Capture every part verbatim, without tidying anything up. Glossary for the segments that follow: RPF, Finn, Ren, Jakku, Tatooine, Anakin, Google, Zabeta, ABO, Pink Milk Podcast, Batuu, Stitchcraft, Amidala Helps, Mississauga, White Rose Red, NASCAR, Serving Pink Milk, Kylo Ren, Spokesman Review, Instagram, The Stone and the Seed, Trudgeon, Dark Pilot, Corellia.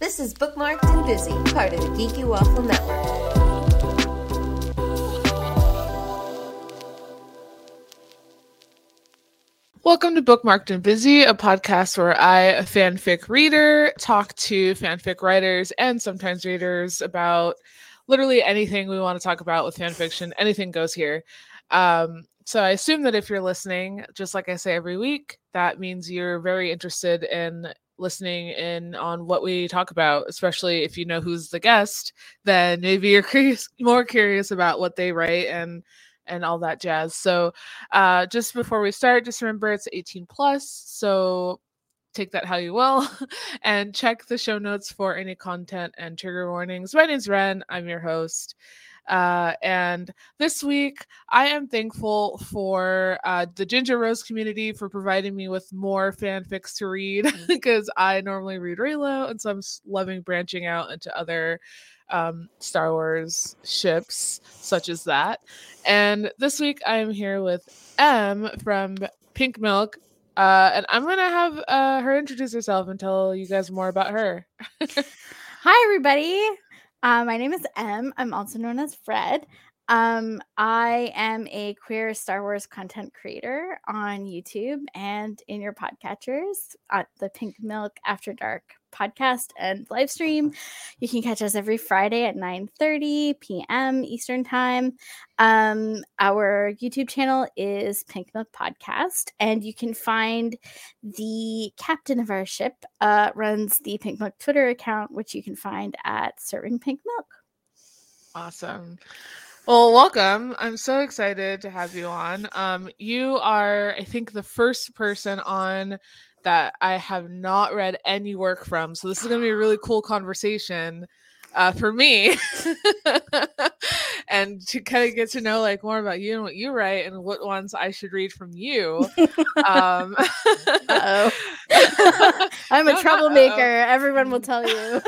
This is Bookmarked and Busy, part of the Geeky Waffle Network. Welcome to Bookmarked and Busy, a podcast where I, a fanfic reader, talk to fanfic writers and sometimes readers about literally anything we want to talk about with fanfiction. Anything goes here. Um, so I assume that if you're listening, just like I say every week, that means you're very interested in listening in on what we talk about, especially if you know who's the guest, then maybe you're curious, more curious about what they write and and all that jazz. So uh, just before we start, just remember it's eighteen plus, so take that how you will, and check the show notes for any content and trigger warnings. My name's Ren, I'm your host. Uh, and this week, I am thankful for uh, the Ginger Rose community for providing me with more fanfics to read, because I normally read Reylo, and so I'm loving branching out into other um, Star Wars ships, such as that. And this week, I am here with M from Pink Milk, uh, and I'm going to have uh, her introduce herself and tell you guys more about her. Hi, everybody. Uh, my name is Em. I'm also known as Fred. Um, I am a queer Star Wars content creator on YouTube and in your podcatchers at the Pink Milk After Dark podcast and live stream. You can catch us every Friday at nine thirty p.m. Eastern Time. Um, our YouTube channel is Pink Milk Podcast, and you can find the captain of our ship uh, runs the Pink Milk Twitter account, which you can find at Serving Pink Milk. Awesome. Well, welcome. I'm so excited to have you on. Um, you are, I think, the first person on that I have not read any work from. So this is going to be a really cool conversation uh, for me. And to kind of get to know like more about you and what you write and what ones I should read from you. Um, uh-oh. I'm a no, troublemaker. Everyone will tell you.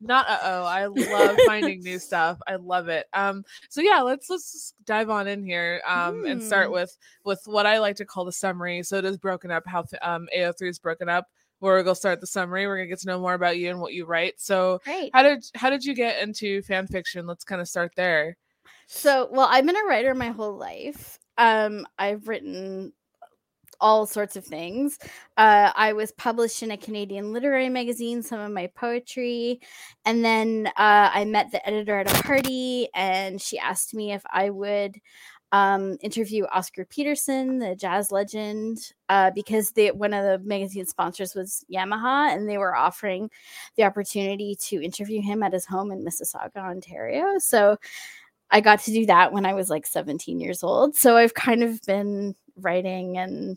Not uh-oh. I love finding new stuff. I love it. Um, so yeah, let's let's just dive on in here um, mm. and start with, with what I like to call the summary. So it is broken up, how um, A O three is broken up. Where we're going to start the summary. We're going to get to know more about you and what you write. So Great. how did how did you get into fan fiction? Let's kind of start there. So, well, I've been a writer my whole life. Um, I've written all sorts of things. Uh, I was published in a Canadian literary magazine, some of my poetry. And then uh, I met the editor at a party, and she asked me if I would um interview Oscar Peterson, the jazz legend, uh because they, one of the magazine sponsors was Yamaha, and they were offering the opportunity to interview him at his home in Mississauga, Ontario. So I got to do that when I was like seventeen years old. So I've kind of been writing and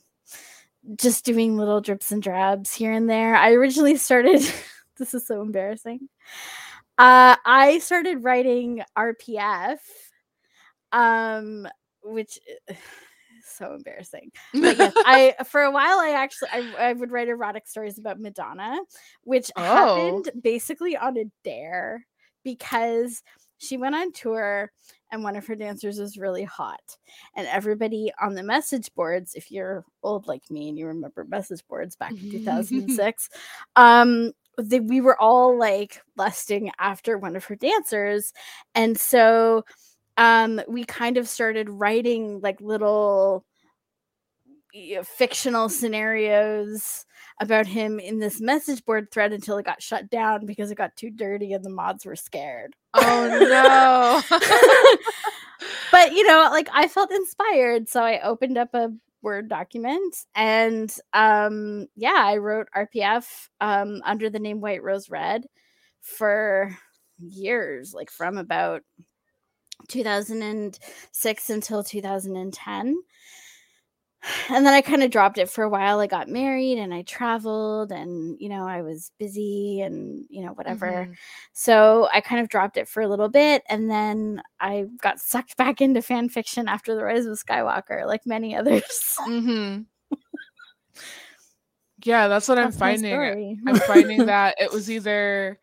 just doing little drips and drabs here and there. I originally started this is so embarrassing. Uh I started writing R P F, um which is so embarrassing. But yes, I for a while I actually I, I would write erotic stories about Madonna, which oh. happened basically on a dare, because she went on tour and one of her dancers was really hot, and everybody on the message boards, if you're old like me and you remember message boards back in two thousand six, um they, we were all like lusting after one of her dancers. And so Um, we kind of started writing like little you know, fictional scenarios about him in this message board thread until it got shut down because it got too dirty and the mods were scared. Oh, no. But, you know, like I felt inspired. So I opened up a Word document and um, yeah, I wrote R P F um, under the name White Rose Red for years, like from about two thousand six until two thousand ten, and then I kind of dropped it for a while. I got married and I traveled, and you know I was busy and you know whatever. Mm-hmm. So I kind of dropped it for a little bit, and then I got sucked back into fan fiction after The Rise of Skywalker, like many others. Mm-hmm. Yeah, that's what that's I'm finding. I'm finding that it was either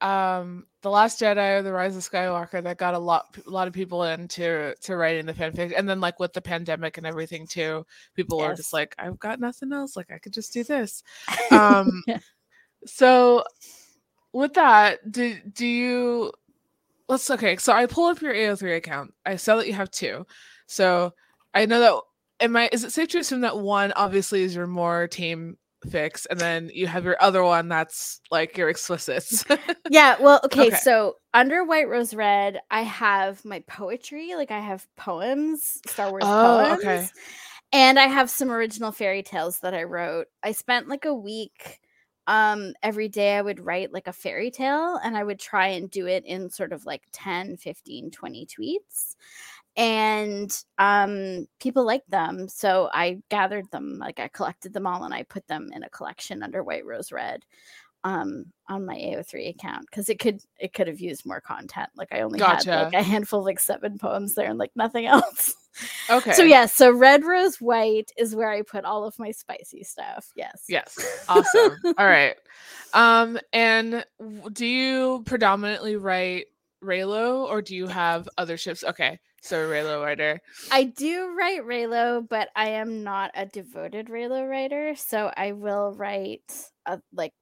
um The Last Jedi or The Rise of Skywalker that got a lot a lot of people into to writing the fanfic, and then like with the pandemic and everything too, people yes. are just like, I've got nothing else, like I could just do this. Um yeah. So with that, do do you? Let's okay. So I pull up your A O three account. I saw that you have two. So I know that. Am I? Is it safe to assume that one obviously is your more team fix, and then you have your other one that's like your explicits? Yeah. Well. Okay, okay. So under White Rose Red, I have my poetry. Like I have poems, Star Wars oh, poems. Okay. And I have some original fairy tales that I wrote. I spent like a week. Um, every day I would write like a fairy tale, and I would try and do it in sort of like ten, fifteen, twenty tweets, and um, people liked them. So I gathered them, like I collected them all, and I put them in a collection under White Rose Red um, on my A O three account. Cause it could, it could have used more content. Like I only gotcha. had like a handful of like seven poems there and like nothing else. Okay. So yeah, so Red Rose White is where I put all of my spicy stuff. Yes. Yes. Awesome. All right. Um, and do you predominantly write Reylo, or do you have other ships? Okay. So Reylo writer. I do write Reylo, but I am not a devoted Reylo writer. So I will write uh, like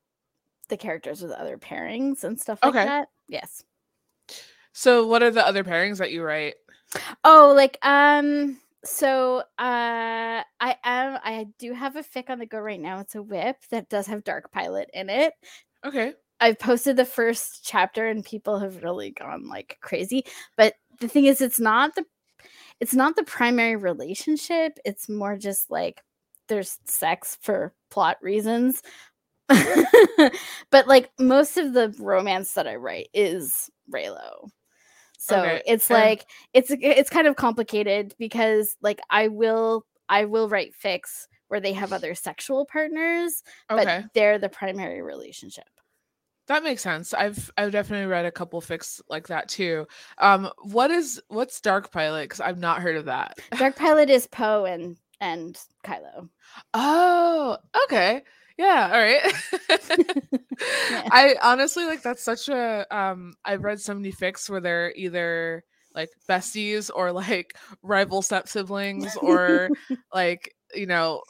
the characters with other pairings and stuff like okay. that. Yes. So what are the other pairings that you write? Oh, like, um, so, uh, I am, I do have a fic on the go right now. It's a whip that does have Dark Pilot in it. Okay. I've posted the first chapter and people have really gone, like, crazy. But the thing is, it's not the, it's not the primary relationship. It's more just, like, there's sex for plot reasons. But, like, most of the romance that I write is Reylo. So okay. it's like it's it's kind of complicated because like I will I will write fics where they have other sexual partners, okay. but they're the primary relationship. That makes sense. I've I've definitely read a couple fics like that too. Um, what is what's Dark Pilot? Because I've not heard of that. Dark Pilot is Poe and and Kylo. Oh, okay, yeah, all right. Yeah. I honestly like that's such a um I've read so many fics where they're either like besties or like rival step siblings or like, you know,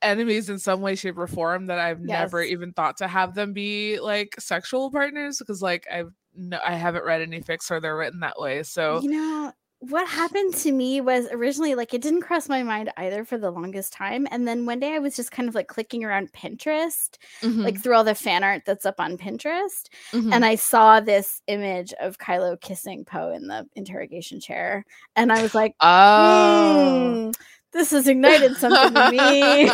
enemies in some way, shape, or form that I've yes. never even thought to have them be like sexual partners, because like I've no I haven't read any fics where they're written that way. So you know what happened to me was originally like it didn't cross my mind either for the longest time. And then one day I was just kind of like clicking around Pinterest, mm-hmm. like through all the fan art that's up on Pinterest. Mm-hmm. And I saw this image of Kylo kissing Poe in the interrogation chair. And I was like, oh, mm, this has ignited something in me.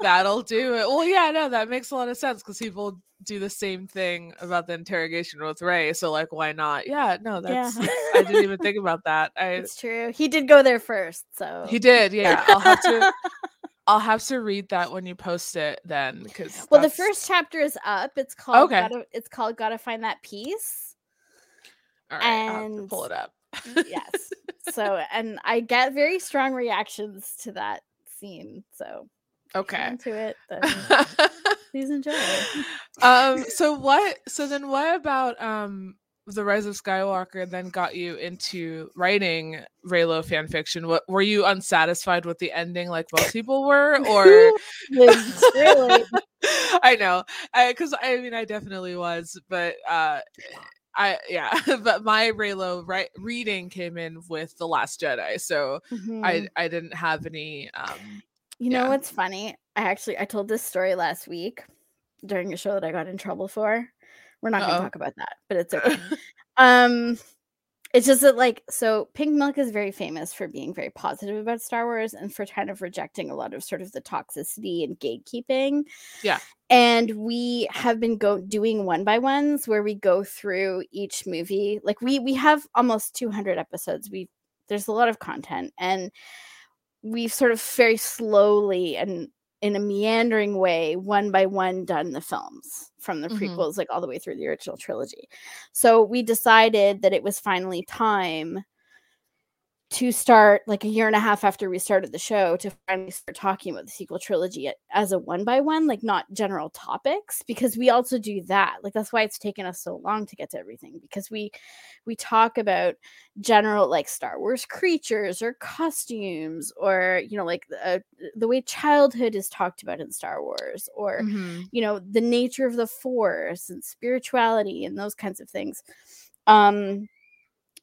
That'll do it. Well, yeah, no, that makes a lot of sense because people do the same thing about the interrogation with Rey. So, like, why not? Yeah, no, that's. Yeah. I didn't even think about that. I, it's true. He did go there first, so he did. Yeah, I'll have to. I'll have to read that when you post it then, because well, that's... the first chapter is up. It's called. Okay. Gotta, it's called Gotta Find That Peace. All right, and... I'll have to pull it up. Yes. So, and I get very strong reactions to that scene. So. Okay. Into it, then please enjoy it. um so what so then what about um The Rise of Skywalker then got you into writing Reylo fan fiction? What were you unsatisfied with the ending like most people were, or really? I know I because I mean I definitely was, but uh I yeah, but my Reylo re- reading came in with The Last Jedi, so mm-hmm. I I didn't have any um You know yeah. what's funny? I actually I told this story last week during a show that I got in trouble for. We're not going to talk about that, but it's okay. um, it's just that like so Pink Milk is very famous for being very positive about Star Wars and for kind of rejecting a lot of sort of the toxicity and gatekeeping. Yeah, and we have been go doing one by ones where we go through each movie. Like we we have almost two hundred episodes. We there's a lot of content and. We've sort of very slowly and in a meandering way, one by one, done the films from the mm-hmm. prequels, like all the way through the original trilogy. So we decided that it was finally time to start like a year and a half after we started the show to finally start talking about the sequel trilogy as a one by one, like not general topics, because we also do that. Like that's why it's taken us so long to get to everything, because we we talk about general like Star Wars creatures or costumes, or you know, like uh, the way childhood is talked about in Star Wars, or mm-hmm. you know, the nature of the Force and spirituality and those kinds of things. Um,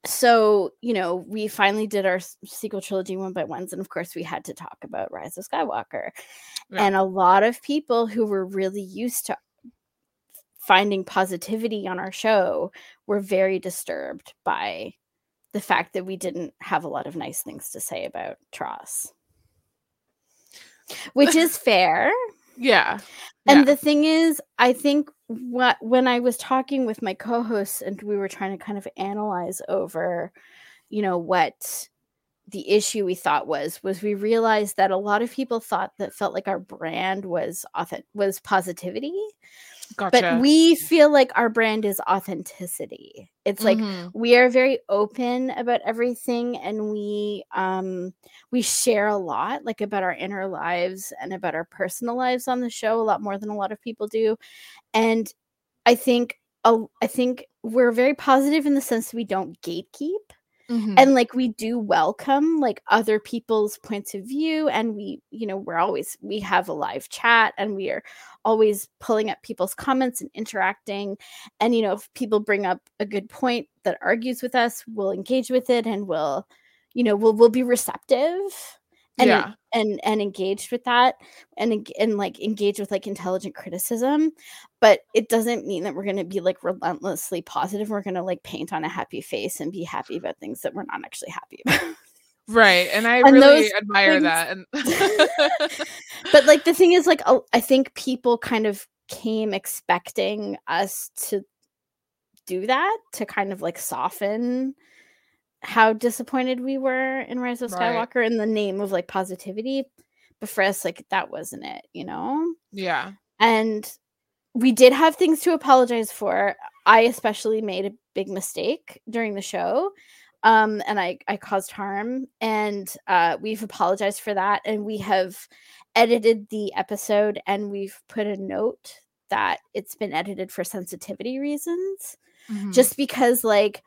So, you know, we finally did our sequel trilogy one by ones. And of course, we had to talk about Rise of Skywalker. Yeah. And a lot of people who were really used to finding positivity on our show were very disturbed by the fact that we didn't have a lot of nice things to say about Tross, which is fair. Yeah. And yeah. the thing is, I think what when I was talking with my co-hosts and we were trying to kind of analyze over, you know, what the issue we thought was, was we realized that a lot of people thought that felt like our brand was authentic, was positivity. Gotcha. But we feel like our brand is authenticity. It's like mm-hmm. we are very open about everything, and we um we share a lot, like about our inner lives and about our personal lives on the show, a lot more than a lot of people do. And I think uh, I think we're very positive in the sense that we don't gatekeep. Mm-hmm. And like we do welcome like other people's points of view, and we, you know, we're always, we have a live chat, and we are always pulling up people's comments and interacting. And, you know, if people bring up a good point that argues with us, we'll engage with it, and we'll, you know, we'll, we'll be receptive and, yeah. and, and engaged with that, and, and like engage with like intelligent criticism. But it doesn't mean that we're going to be like relentlessly positive. We're going to like paint on a happy face and be happy about things that we're not actually happy about. Right. And I and really admire things... that. And... But like, the thing is like, I think people kind of came expecting us to do that, to kind of like soften how disappointed we were in Rise of Skywalker right. in the name of like positivity. But for us, like that wasn't it, you know? Yeah. And we did have things to apologize for. I especially made a big mistake during the show. Um, and I, I caused harm, and uh, we've apologized for that. And we have edited the episode, and we've put a note that it's been edited for sensitivity reasons, mm-hmm. just because like,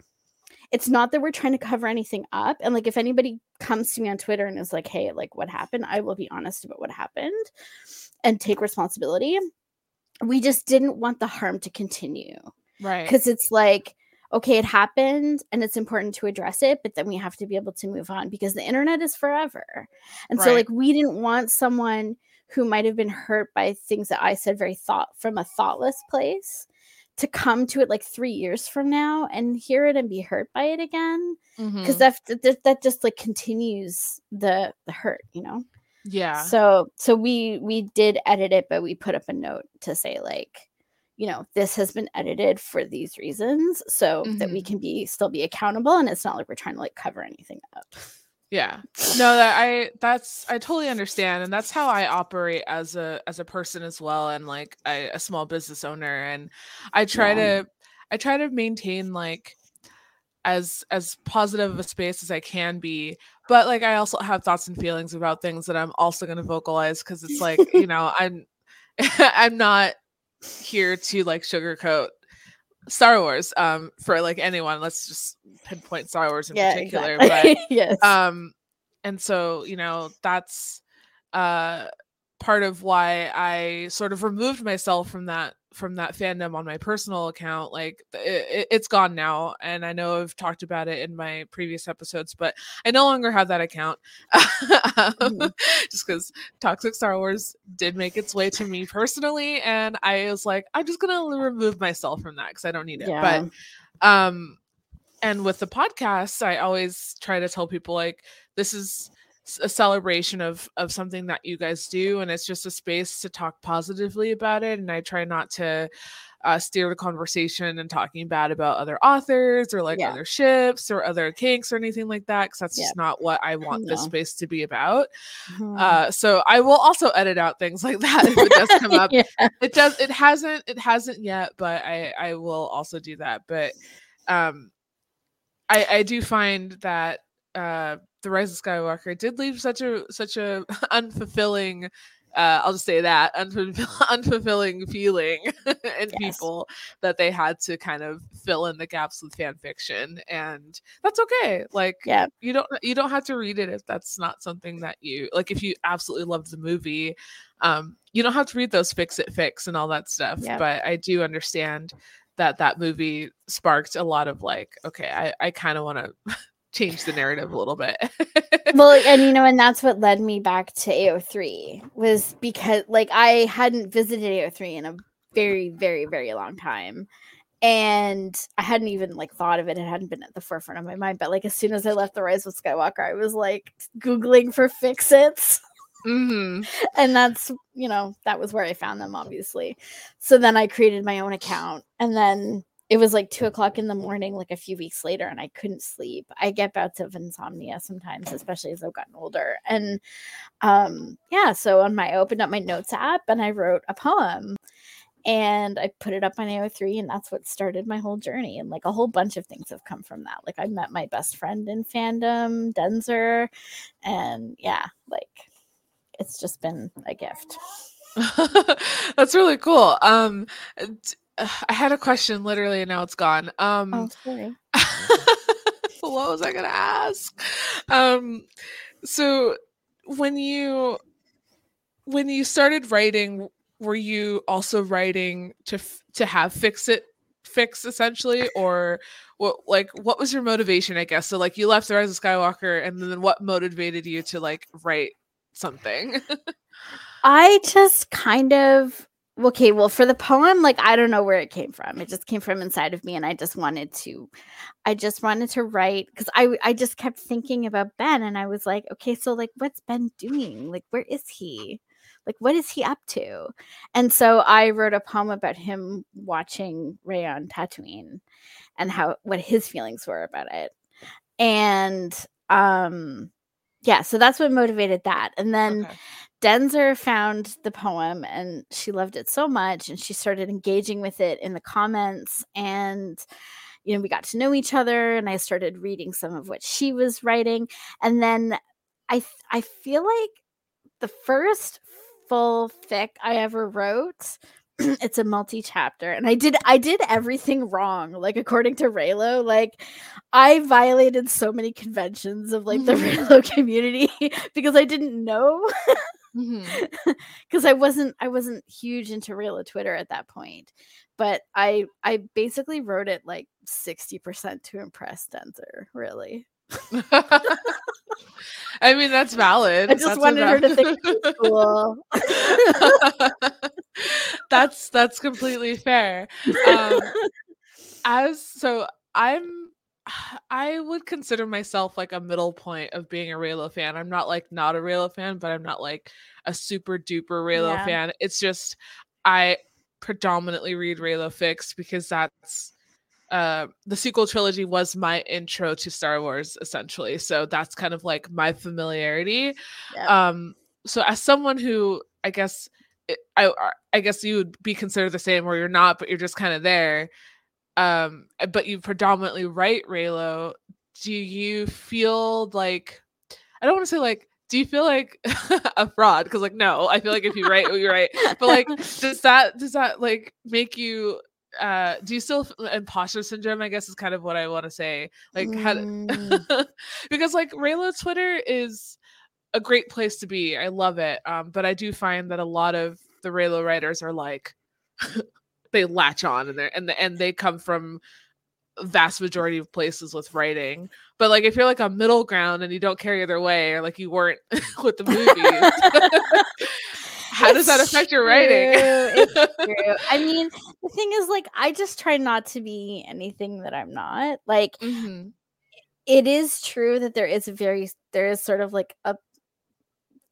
it's not that we're trying to cover anything up. And like, if anybody comes to me on Twitter and is like, hey, like what happened? I will be honest about what happened and take responsibility. We just didn't want the harm to continue. Right. Because it's like, okay, it happened and it's important to address it, but then we have to be able to move on, because the internet is forever. And right. so like, we didn't want someone who might've been hurt by things that I said very thought from a thoughtless place to come to it like three years from now and hear it and be hurt by it again. Mm-hmm. Cause that, that, that just like continues the, the hurt, you know? Yeah. So, so we, we did edit it, but we put up a note to say like, you know, this has been edited for these reasons, so mm-hmm. that we can be still be accountable. And it's not like we're trying to like cover anything up. Yeah, no, that I, that's, I totally understand. And that's how I operate as a, as a person as well. And like I, a small business owner, and I try yeah. to, I try to maintain like as, as positive of a space as I can be. But like, I also have thoughts and feelings about things that I'm also going to vocalize, because it's like, you know, I'm, I'm not here to like sugarcoat Star Wars um for like anyone. Let's just pinpoint Star Wars in yeah, particular exactly. But yes. um and so, you know, that's uh part of why I sort of removed myself from that from that fandom on my personal account. Like it, it's gone now, and I know I've talked about it in my previous episodes, but I no longer have that account. um, mm-hmm. Just because toxic Star Wars did make its way to me personally, and I was like, I'm just gonna remove myself from that because I don't need it. Yeah. But um and with the podcast, I always try to tell people like, this is a celebration of of something that you guys do, and it's just a space to talk positively about it. And I try not to uh steer the conversation and talking bad about other authors or like yeah. other ships or other kinks or anything like that, because that's yeah. just not what I want I this space to be about. Mm-hmm. uh so I will also edit out things like that if it does come up. yeah. It does, it hasn't it hasn't yet, but I I will also do that. But um I I do find that uh, The Rise of Skywalker did leave such a such a unfulfilling. Uh, I'll just say that unfulfill- unfulfilling feeling in yes. people that they had to kind of fill in the gaps with fan fiction, and that's okay. Like, yeah. you don't you don't have to read it if that's not something that you like. If you absolutely loved the movie, um, you don't have to read those fix it fix and all that stuff. Yeah. But I do understand that that movie sparked a lot of like, okay, I I kind of want to. change the narrative a little bit. Well, and you know, and that's what led me back to A O three was because like I hadn't visited A O three in a very, very, very long time. And I hadn't even like thought of it. It hadn't been at the forefront of my mind. But like as soon as I left The Rise of Skywalker, I was like Googling for fix-its. Mm-hmm. And that's, you know, that was where I found them, obviously. So then I created my own account, and then it was like two o'clock in the morning, like a few weeks later, and I couldn't sleep. I get bouts of insomnia sometimes, especially as I've gotten older. And um, yeah, so on my, I opened up my notes app and I wrote a poem and I put it up on A O three, and that's what started my whole journey. And like a whole bunch of things have come from that. Like I met my best friend in fandom, Denzer, and yeah, like it's just been a gift. That's really cool. Um, t- I had a question literally and now it's gone. Um, oh, sorry. What was I going to ask? Um, so when you, when you started writing, were you also writing to, to have fix it fix essentially, or what, like, what was your motivation, I guess? So like you left The Rise of Skywalker, and then what motivated you to like write something? I just kind of, Okay, well, for the poem, like, I don't know where it came from. It just came from inside of me, and I just wanted to, I just wanted to write, because I, I just kept thinking about Ben, and I was like, okay, so, like, what's Ben doing? Like, where is he? Like, what is he up to? And so I wrote a poem about him watching Rey on Tatooine and how, what his feelings were about it. And, um, yeah, so that's what motivated that. And then... Okay. Denzer found the poem and she loved it so much, and she started engaging with it in the comments, and you know, we got to know each other, and I started reading some of what she was writing. And then I th- I feel like the first full fic I ever wrote, it's a multi-chapter, and I did I did everything wrong. Like according to Reylo, like I violated so many conventions of like the Reylo community because I didn't know. Because mm-hmm. I wasn't I wasn't huge into Reylo Twitter at that point, but I I basically wrote it like sixty percent to impress Denzer, really. I mean, that's valid. I just that's wanted her to think it was cool. That's that's completely fair. Um, as so I'm I would consider myself like a middle point of being a Reylo fan. I'm not like not a Reylo fan, but I'm not like a super duper Reylo yeah. fan. It's just I predominantly read Reylo fics because that's uh, the sequel trilogy was my intro to Star Wars essentially. So that's kind of like my familiarity. Yeah. Um, so as someone who I guess it, I I guess you would be considered the same, or you're not, but you're just kind of there. Um, but you predominantly write Reylo. Do you feel like, I don't want to say like, do you feel like a fraud? Because like, no, I feel like if you write what you write, but like, does that, does that like make you, uh, do you still, imposter syndrome, I guess is kind of what I want to say. Like, mm. how, because like Reylo Twitter is a great place to be. I love it. Um, but I do find that a lot of the Reylo writers are like, they latch on and they and the, and they come from vast majority of places with writing. But like if you're like a middle ground and you don't care either way, or like you weren't with the movies, how it's does that affect true. your writing? It's true. I mean, the thing is, like, I just try not to be anything that I'm not. Like, mm-hmm. it is true that there is a very there is sort of like a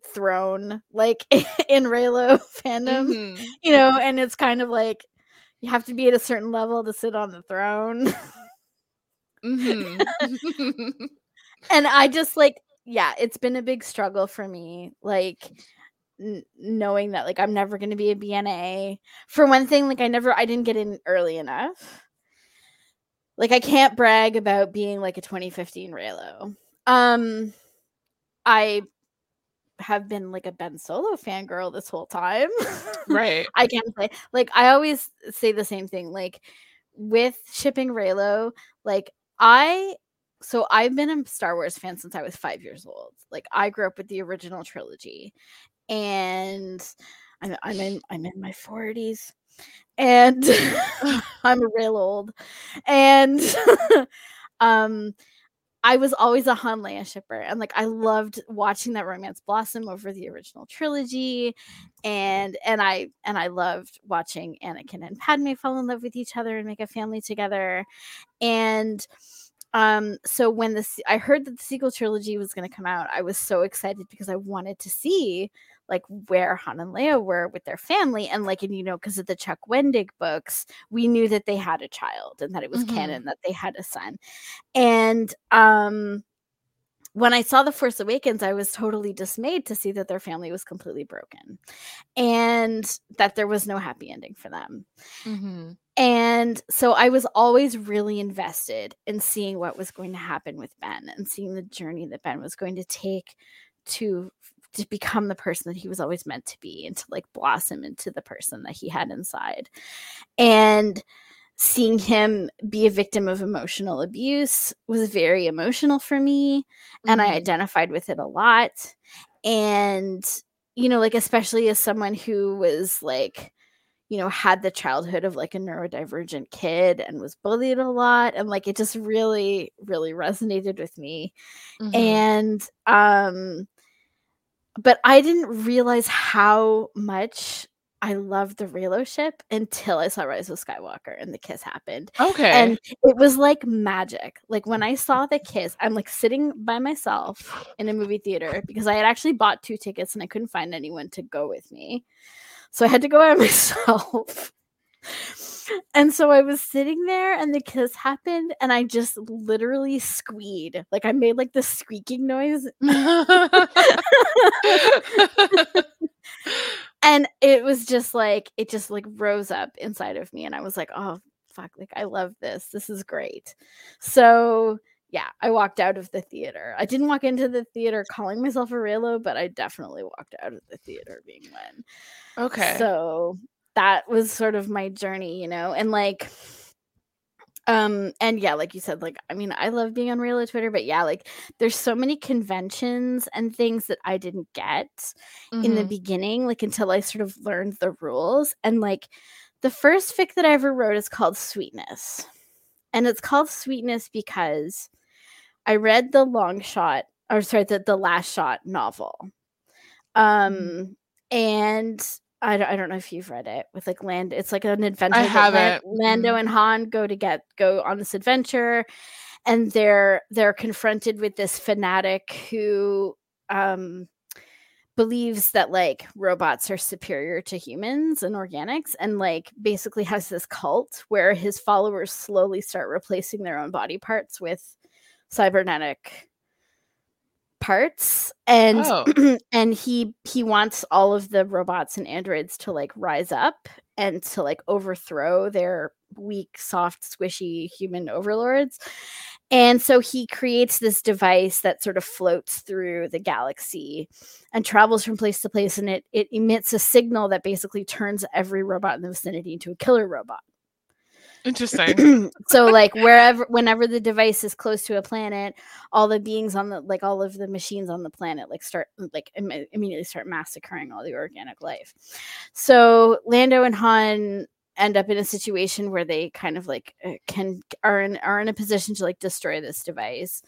throne like in Reylo fandom, mm-hmm. you know, and it's kind of like. You have to be at a certain level to sit on the throne. mm-hmm. And I just like, yeah, it's been a big struggle for me. Like n- knowing that like, I'm never going to be a B N A for one thing. Like I never, I didn't get in early enough. Like I can't brag about being like a twenty fifteen Reylo. Um, I have been like a Ben Solo fangirl this whole time. Right. I can't say, like, I always say the same thing, like, with shipping Reylo, like, I, so I've been a Star Wars fan since I was five years old. Like, I grew up with the original trilogy, and I'm, I'm in, I'm in my forties, and I'm real old, and um, I was always a Han Leia shipper, and like I loved watching that romance blossom over the original trilogy, and and I and I loved watching Anakin and Padme fall in love with each other and make a family together, and um, so when this I heard that the sequel trilogy was going to come out, I was so excited because I wanted to see like where Han and Leia were with their family, and like, and you know, because of the Chuck Wendig books, we knew that they had a child and that it was mm-hmm. canon that they had a son. And um, when I saw The Force Awakens, I was totally dismayed to see that their family was completely broken, and that there was no happy ending for them. Mm-hmm. And so I was always really invested in seeing what was going to happen with Ben and seeing the journey that Ben was going to take to. to become the person that he was always meant to be, and to like blossom into the person that he had inside, and seeing him be a victim of emotional abuse was very emotional for me. Mm-hmm. And I identified with it a lot. And, you know, like, especially as someone who was like, you know, had the childhood of like a neurodivergent kid and was bullied a lot. And like, it just really, really resonated with me. Mm-hmm. And, um, but I didn't realize how much I loved the Reylo ship until I saw Rise of Skywalker and the kiss happened. Okay. And it was like magic. Like when I saw the kiss, I'm like sitting by myself in a movie theater because I had actually bought two tickets and I couldn't find anyone to go with me. So I had to go by myself. And so I was sitting there and the kiss happened and I just literally squeed. Like I made like this squeaking noise. And it was just like, it just like rose up inside of me. And I was like, oh, fuck, like I love this. This is great. So yeah, I walked out of the theater. I didn't walk into the theater calling myself a Reylo, but I definitely walked out of the theater being one. Okay. So that was sort of my journey, you know, and like, um, and yeah, like you said, like, I mean, I love being on Reylo Twitter, but yeah, like there's so many conventions and things that I didn't get mm-hmm. in the beginning, like until I sort of learned the rules. And like the first fic that I ever wrote is called Sweetness, and it's called Sweetness because I read the long shot or sorry, the, the last shot novel. Um, mm-hmm. and I don't know if you've read it with like Lando. It's like an adventure. I haven't. Lando and Han go to get go on this adventure, and they're they're confronted with this fanatic who um, believes that like robots are superior to humans and organics, and like basically has this cult where his followers slowly start replacing their own body parts with cybernetic parts, and oh. and he he wants all of the robots and androids to like rise up and to like overthrow their weak, soft, squishy human overlords. And so he creates this device that sort of floats through the galaxy and travels from place to place, and it it emits a signal that basically turns every robot in the vicinity into a killer robot. Interesting. So like wherever whenever the device is close to a planet, all the beings on the like all of the machines on the planet like start like im- immediately start massacring all the organic life. So Lando and Han end up in a situation where they kind of like can are in are in a position to like destroy this device.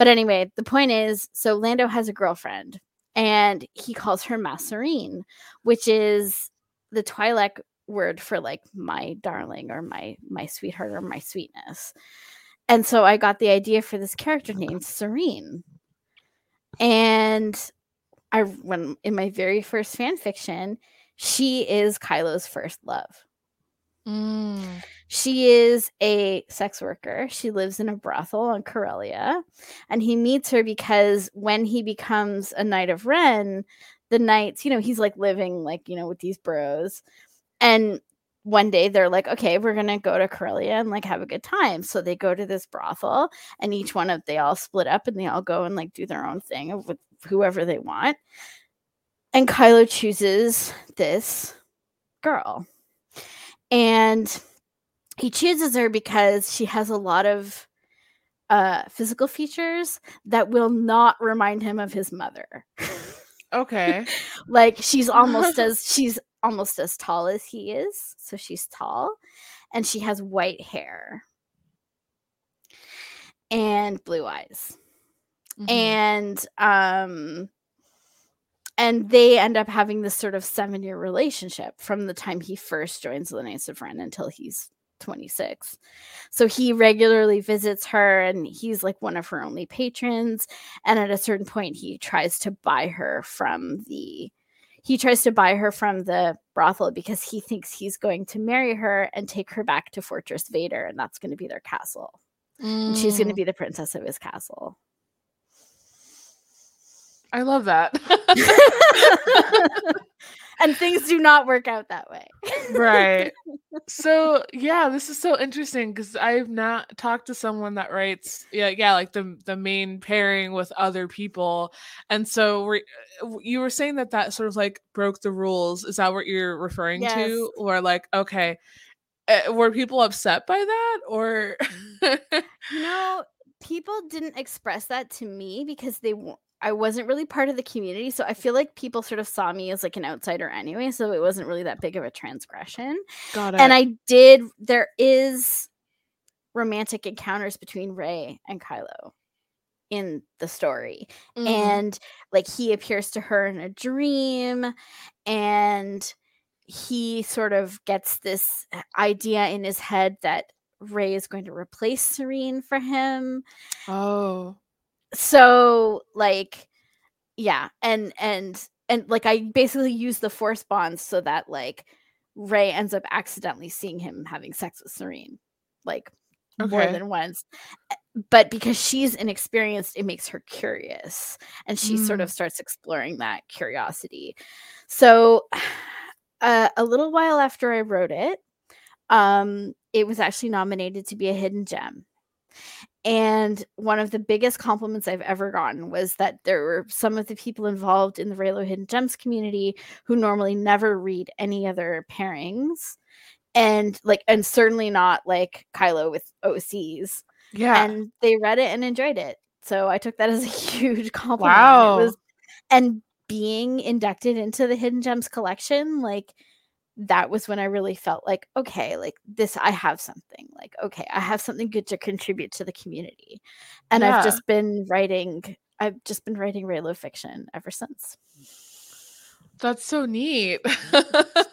But anyway, the point is, so Lando has a girlfriend and he calls her Masserine, which is the Twi'lek word for like my darling or my my sweetheart or my sweetness. And so I got the idea for this character named Serene. And I when in my very first fan fiction, she is Kylo's first love. Mm. She is a sex worker. She lives in a brothel on Corellia, and he meets her because when he becomes a Knight of Ren, the knights, you know, he's like living like, you know, with these bros. And one day they're like, okay, we're going to go to Corellia and like have a good time. So they go to this brothel and each one of they all split up and they all go and like do their own thing with whoever they want. And Kylo chooses this girl. And he chooses her because she has a lot of uh, physical features that will not remind him of his mother. Okay. Like she's almost as she's almost as tall as he is, so she's tall, and she has white hair and blue eyes. Mm-hmm. And um and they end up having this sort of seven-year relationship from the time he first joins the Knights of Ren until he's twenty-six. So he regularly visits her, and he's like one of her only patrons. And at a certain point, he tries to buy her from the he tries to buy her from the brothel because he thinks he's going to marry her and take her back to Fortress Vader, and that's going to be their castle. Mm. And she's going to be the princess of his castle. I love that. And things do not work out that way. Right. So, yeah, this is so interesting because I've not talked to someone that writes, yeah, yeah, like the the main pairing with other people. And so we're, you were saying that that sort of like broke the rules. Is that what you're referring yes. to? Or like, okay, were people upset by that? Or you know, people didn't express that to me because they w- I wasn't really part of the community, so I feel like people sort of saw me as like an outsider anyway, so it wasn't really that big of a transgression. Got it. And I did, there is romantic encounters between Rey and Kylo in the story. Mm. And like he appears to her in a dream, and he sort of gets this idea in his head that Rey is going to replace Serene for him. Oh. So like, yeah, and and and like I basically use the force bonds so that like Rey ends up accidentally seeing him having sex with Serene, like okay. more than once. But because she's inexperienced, it makes her curious, and she mm. sort of starts exploring that curiosity. So uh, a little while after I wrote it, um, it was actually nominated to be a hidden gem. And one of the biggest compliments I've ever gotten was that there were some of the people involved in the Reylo Hidden Gems community who normally never read any other pairings, and like, and certainly not like Kylo with O Cs. Yeah, and they read it and enjoyed it. So I took that as a huge compliment. Wow. It was, and being inducted into the Hidden Gems collection, like, that was when I really felt like, okay, like this, I have something, like, okay, I have something good to contribute to the community. And yeah. I've just been writing, I've just been writing Reylo fiction ever since. That's so neat. But um,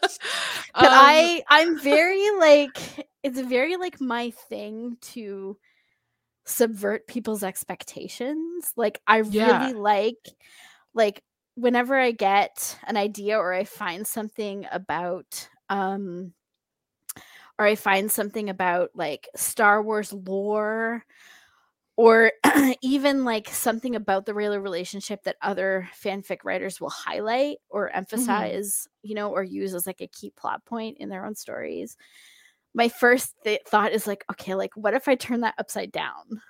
I, I'm very like, it's very like my thing to subvert people's expectations. Like I really yeah. like, like, whenever I get an idea or I find something about, um, or I find something about like Star Wars lore, or even like something about the Reylo relationship that other fanfic writers will highlight or emphasize, mm-hmm. you know, or use as like a key plot point in their own stories. My first th- thought is like, okay, like what if I turn that upside down?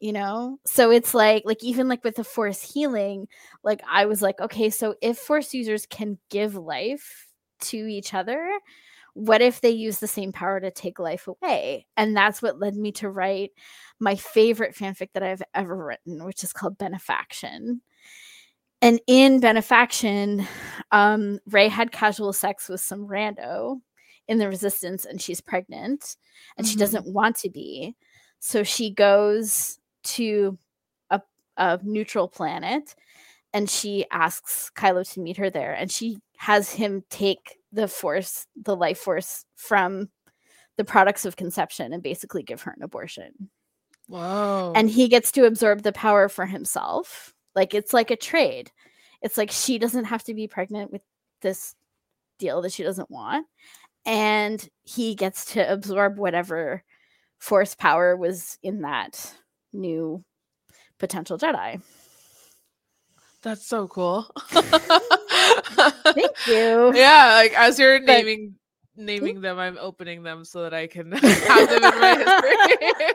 You know, so it's like, like even like with the force healing, like I was like, okay, so if force users can give life to each other, what if they use the same power to take life away? And that's what led me to write my favorite fanfic that I've ever written, which is called Benefaction. And in Benefaction, um, Rey had casual sex with some rando in the Resistance, and she's pregnant, and mm-hmm. she doesn't want to be, so she goes to a, a neutral planet, and she asks Kylo to meet her there, and she has him take the force, the life force from the products of conception, and basically give her an abortion. Wow. And he gets to absorb the power for himself. Like it's like a trade. It's like she doesn't have to be pregnant with this deal that she doesn't want, and he gets to absorb whatever force power was in that new potential Jedi. That's so cool. Thank you. Yeah, like as you're but- naming naming them, I'm opening them so that I can have them in my history.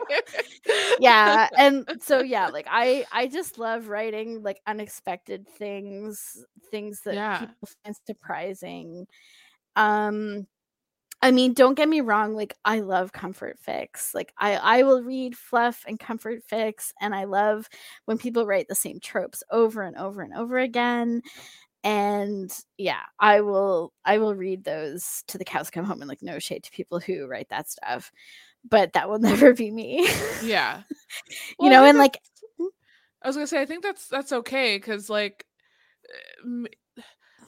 Yeah, and so yeah, like I I just love writing like unexpected things, things that yeah. people find surprising. Um, I mean, don't get me wrong, like I love comfort fix. Like I I will read fluff and comfort fix, and I love when people write the same tropes over and over and over again. And yeah, I will I will read those to the cows come home, and like no shade to people who write that stuff, but that will never be me. Yeah, well, you know, and like I was gonna say, I think that's that's okay because like,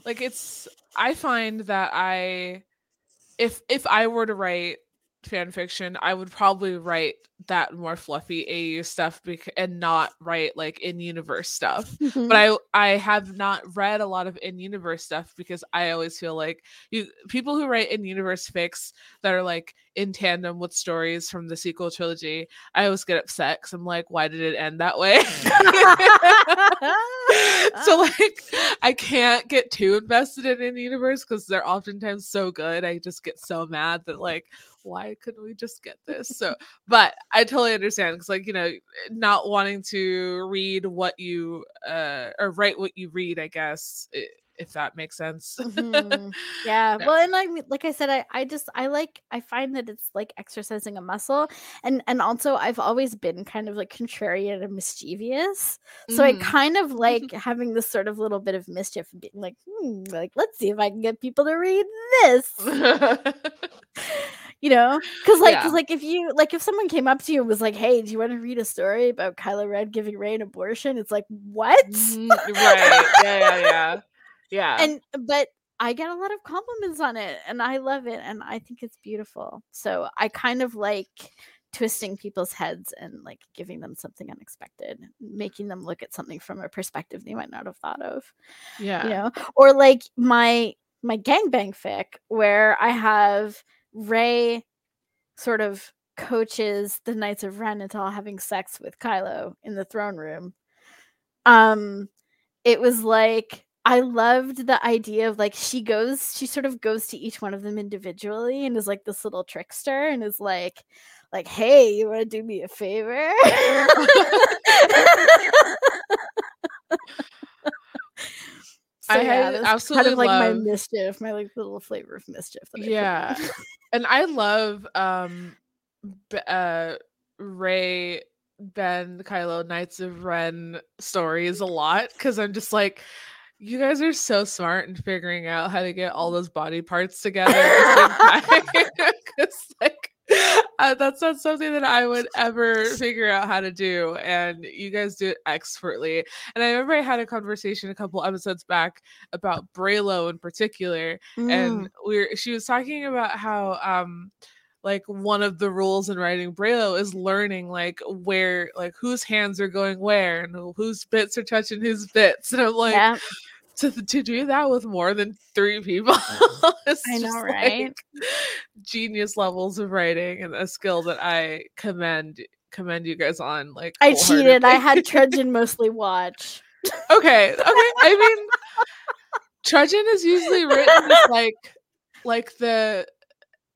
like it's I find that I if if I were to write fan fiction, I would probably write that more fluffy A U stuff bec- and not write like in-universe stuff. Mm-hmm. But I I have not read a lot of in-universe stuff because I always feel like you people who write in-universe fics that are like in tandem with stories from the sequel trilogy, I always get upset because I'm like, why did it end that way? So like I can't get too invested in in-universe because they're oftentimes so good. I just get so mad that like, why couldn't we just get this? So, but I totally understand because, like, you know, not wanting to read what you uh, or write what you read, I guess, if that makes sense. Mm-hmm. Yeah. No. Well, and I, like I said, I, I just I like I find that it's like exercising a muscle, and and also I've always been kind of like contrarian and mischievous, so mm. I kind of like having this sort of little bit of mischief, and being like, hmm, like let's see if I can get people to read this. You know, because like, yeah. cause like if you like if someone came up to you and was like, "Hey, do you want to read a story about Kylo Ren giving Rey an abortion?" It's like, what? Mm, right? Yeah, yeah, yeah, yeah. And but I get a lot of compliments on it, and I love it, and I think it's beautiful. So I kind of like twisting people's heads and like giving them something unexpected, making them look at something from a perspective they might not have thought of. Yeah, you know, or like my my gangbang fic where I have Rey sort of coaches the Knights of Ren into all having sex with Kylo in the throne room. Um, it was like, I loved the idea of like, she goes, she sort of goes to each one of them individually and is like this little trickster and is like, like, hey, you want to do me a favor? So, I yeah, had absolutely kind of like love... my mischief, my like little flavor of mischief. That I yeah, and I love um, B- uh, Rey, Ben, Kylo, Knights of Ren stories a lot because I'm just like, you guys are so smart in figuring out how to get all those body parts together. Because like uh, that's not something that I would ever figure out how to do, and you guys do it expertly. And I remember I had a conversation a couple episodes back about Reylo in particular, mm. and we were, she was talking about how um like one of the rules in writing Reylo is learning like where like whose hands are going where and whose bits are touching whose bits, and I'm like yeah. To, to do that with more than three people, it's I know, right? Like genius levels of writing and a skill that I commend commend you guys on. Like I cheated. I had Trudgeon mostly watch. Okay, okay. I mean, Trudgeon is usually written with like like the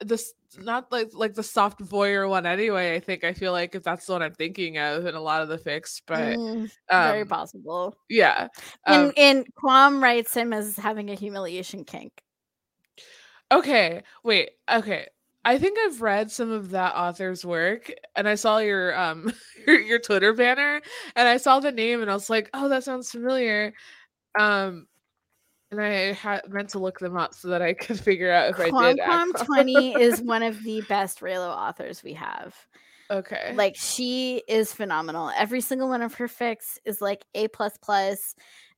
the not like like the soft voyeur one anyway. I think I feel like if that's the one I'm thinking of in a lot of the fics, but mm, um, very possible. Yeah, and um, and Qualm writes him as having a humiliation kink. Okay, wait. Okay, I think I've read some of that author's work, and I saw your um your, your Twitter banner, and I saw the name, and I was like, oh, that sounds familiar. Um. And I ha- meant to look them up so that I could figure out if Qualm, I did. Qualm twenty is one of the best Reylo authors we have. Okay. Like, she is phenomenal. Every single one of her fics is, like, A++.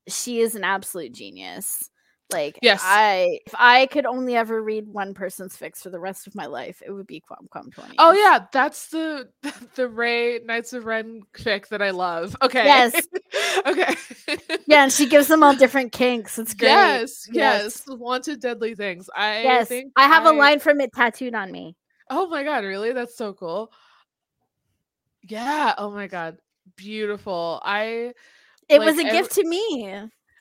She is an absolute genius. Like, yes. I if I could only ever read one person's fics for the rest of my life, it would be Qualm, Qualm twenty. Oh, yeah. That's the the Rey Knights of Ren fic that I love. Okay. Yes. Okay. Yeah, and she gives them all different kinks. It's great. Yes, yes. yes. Wanted Deadly Things. I yes. think I have I... a line from it tattooed on me. Oh, my God. Really? That's so cool. Yeah. Oh, my God. Beautiful. I. It like, was a every... gift to me.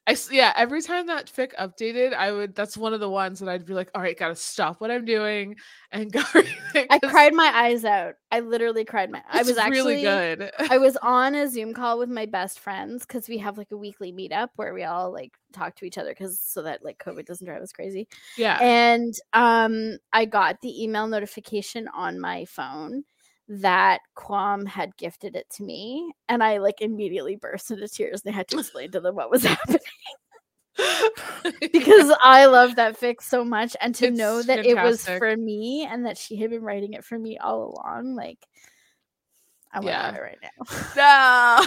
I yeah, every time that fic updated, I would that's one of the ones that I'd be like, all right, gotta stop what I'm doing and go read it. I cried my eyes out. I literally cried my I was actually really good. I was on a Zoom call with my best friends because we have like a weekly meetup where we all like talk to each other because so that like COVID doesn't drive us crazy. Yeah. And um I got the email notification on my phone that Qualm had gifted it to me, and I like immediately burst into tears, and I had to explain to them what was happening because I love that fic so much, and to it's know that fantastic. It was for me and that she had been writing it for me all along, like I'm yeah. right now. No,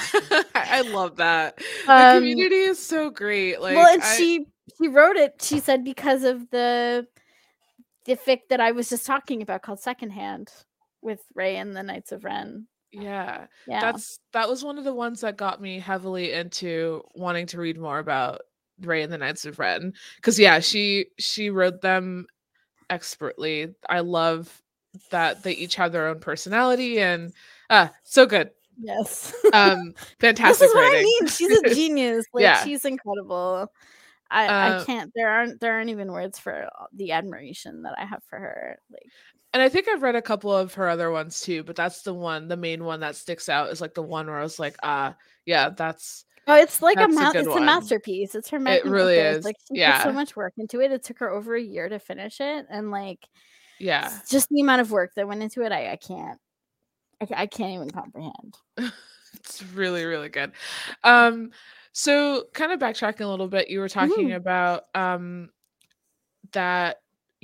I love that. Um, the community is so great. Like, well, and I... she she wrote it. She said because of the the fic that I was just talking about called Secondhand. With Rey and the Knights of Ren. Yeah. yeah. That's that was one of the ones that got me heavily into wanting to read more about Rey and the Knights of Ren. Because yeah, she she wrote them expertly. I love that they each have their own personality and ah, so good. Yes. Um fantastic. This is writing. What I mean. She's a genius. Like yeah. she's incredible. I, uh, I can't there aren't there aren't even words for the admiration that I have for her. Like And I think I've read a couple of her other ones too, but that's the one, the main one that sticks out is like the one where I was like, ah, yeah, that's. Oh, it's like a, ma- a it's one. a masterpiece. It's her masterpiece. It really is. Like she yeah. put so much work into it. It took her over a year to finish it, and like, yeah, just the amount of work that went into it, I, I can't, I, I can't even comprehend. It's really, really good. Um, so kind of backtracking a little bit, you were talking mm-hmm. about um, that.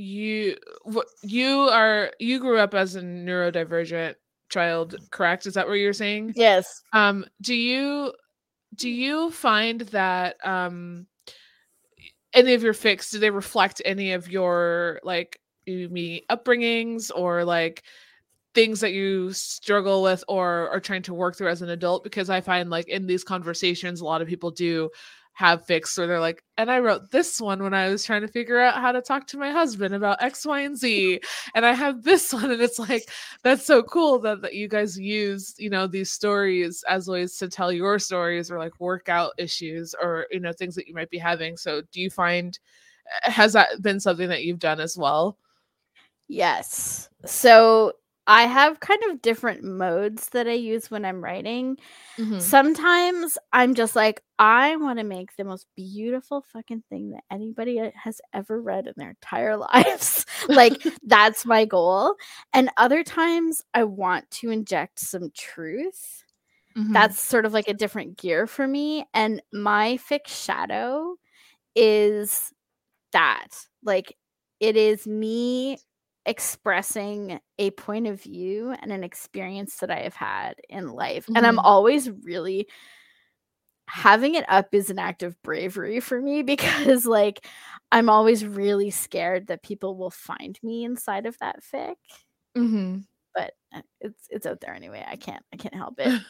You you are you grew up as a neurodivergent child, correct? Is that what you're saying? Yes. Um. Do you do you find that um any of your fics, do they reflect any of your like maybe upbringings or like things that you struggle with or are trying to work through as an adult? Because I find like in these conversations, a lot of people do. Have fixed where they're like, and I wrote this one when I was trying to figure out how to talk to my husband about X, Y, and Z, and I have this one, and it's like that's so cool that, that you guys use you know these stories as ways to tell your stories or like work out issues or you know things that you might be having. So do you find has that been something that you've done as well? Yes. So I have kind of different modes that I use when I'm writing. Mm-hmm. Sometimes I'm just like, I want to make the most beautiful fucking thing that anybody has ever read in their entire lives. Like, that's my goal. And other times I want to inject some truth. Mm-hmm. That's sort of like a different gear for me. And my fic Shadow is that. Like, it is me expressing a point of view and an experience that I have had in life. Mm-hmm. And I'm always really having it up is an act of bravery for me because like I'm always really scared that people will find me inside of that fic. Mm-hmm. But it's it's out there anyway. I can't I can't help it.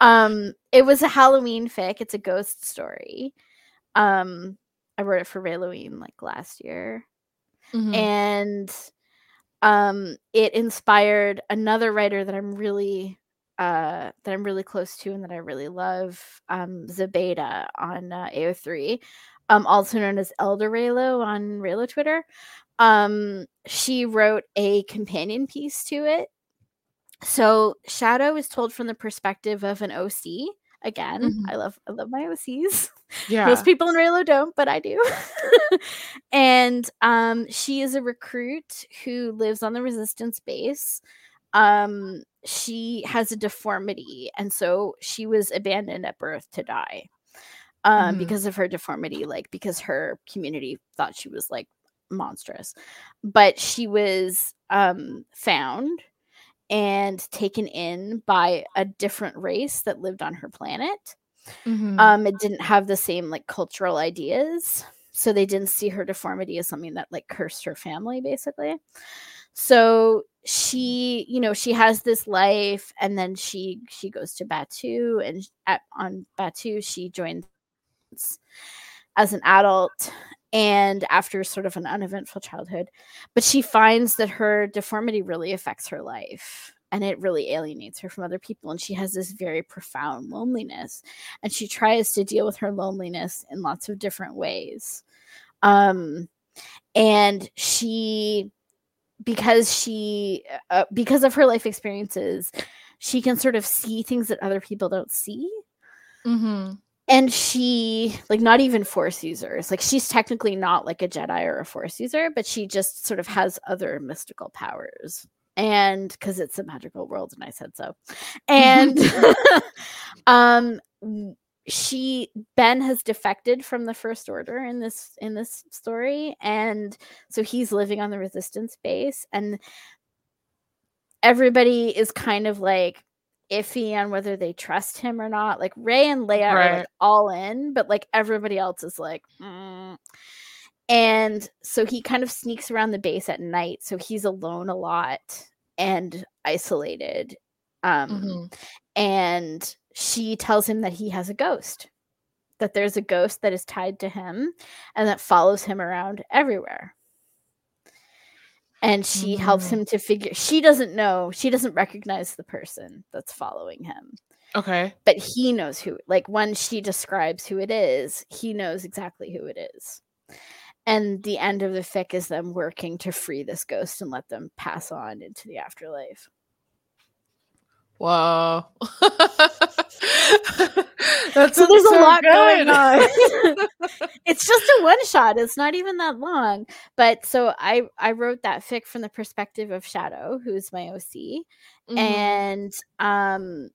um it was a Halloween fic. It's a ghost story. Um I wrote it for Reylo like last year. Mm-hmm. And um, it inspired another writer that I'm really uh, that I'm really close to and that I really love, um, Zabeta on uh, A O three, um, also known as Elder Reylo on Reylo Twitter. Um, she wrote a companion piece to it. So Shadow is told from the perspective of an O C. Again, mm-hmm. I love I love my O Cs. Yeah. Most people in Reylo don't, but I do. And um, she is a recruit who lives on the Resistance base. Um, she has a deformity, and so she was abandoned at birth to die um, mm-hmm. because of her deformity, like because her community thought she was like monstrous. But she was um, found and taken in by a different race that lived on her planet. Mm-hmm. Um, it didn't have the same like cultural ideas. So they didn't see her deformity as something that like cursed her family basically. So she, you know, she has this life and then she, she goes to Batuu and at, on Batuu, she joins as an adult and after sort of an uneventful childhood, but she finds that her deformity really affects her life and it really alienates her from other people, and she has this very profound loneliness, and she tries to deal with her loneliness in lots of different ways. Um, and she, because she, uh, because of her life experiences, she can sort of see things that other people don't see. Mm-hmm. And she, like, not even Force users. Like, she's technically not, like, a Jedi or a Force user, but she just sort of has other mystical powers. And, because it's a magical world, and I said so. And um, she, Ben has defected from the First Order in this, in this story. And so he's living on the Resistance base. And everybody is kind of, like, iffy on whether they trust him or not. Like, Rey and Leia right. are like all in, but like everybody else is like mm. And so he kind of sneaks around the base at night, so he's alone a lot and isolated. um mm-hmm. And she tells him that he has a ghost, that there's a ghost that is tied to him and that follows him around everywhere. And she mm-hmm. helps him to figure... She doesn't know. She doesn't recognize the person that's following him. Okay. But he knows who... Like, when she describes who it is, he knows exactly who it is. And the end of the fic is them working to free this ghost and let them pass on into the afterlife. Wow. That's so there's so a lot good. Going on. It's just a one shot. It's not even that long. But so I, I wrote that fic from the perspective of Shadow, who's my O C. Mm-hmm. And um,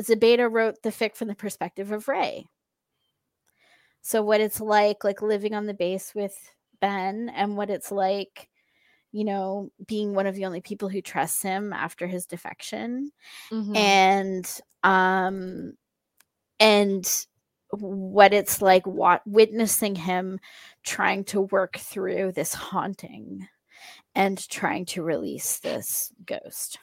Zabeta wrote the fic from the perspective of Rey. So what it's like, like living on the base with Ben, and what it's like, you know, being one of the only people who trusts him after his defection. Mm-hmm. And, um, and what it's like wa- witnessing him trying to work through this haunting and trying to release this ghost.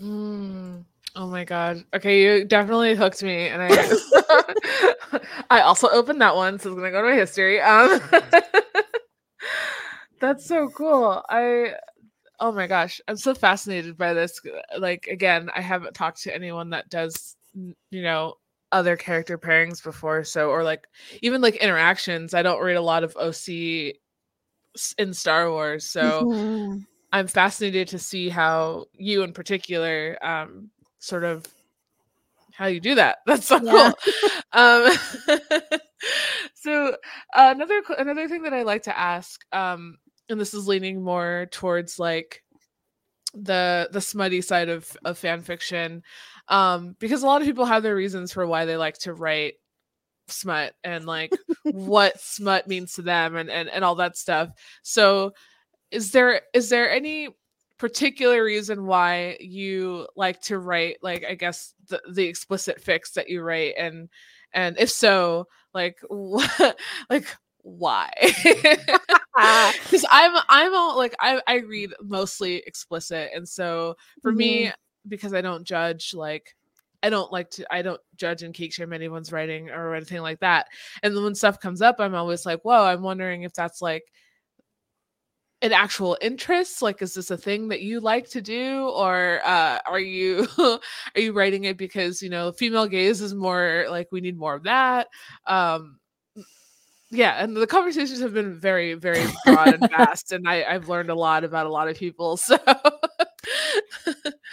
Mm. Oh my God. Okay, you definitely hooked me. And I I also opened that one, so it's going to go to my history. Um, That's so cool. I... Oh my gosh. I'm so fascinated by this. Like, again, I haven't talked to anyone that does, you know, other character pairings before, so, or like even like interactions. I don't read a lot of O C in Star Wars, so mm-hmm. I'm fascinated to see how you in particular um sort of how you do that. That's so yeah. cool. Um so uh, another another thing that I like to ask, um and this is leaning more towards like the the smutty side of, of fan fiction, um because a lot of people have their reasons for why they like to write smut and like what smut means to them and, and and all that stuff. So is there is there any particular reason why you like to write, like, I guess the, the explicit fics that you write, and and if so, like what, like why? Because I'm I'm all like I, I read mostly explicit, and so for mm-hmm. me, because I don't judge, like I don't like to I don't judge and kink shame anyone's writing or anything like that. And then when stuff comes up, I'm always like, whoa, I'm wondering if that's like an actual interest. Like, is this a thing that you like to do, or uh, are you are you writing it because, you know, female gaze is more like we need more of that. Um, Yeah, and the conversations have been very, very broad and vast, and I, I've learned a lot about a lot of people, so...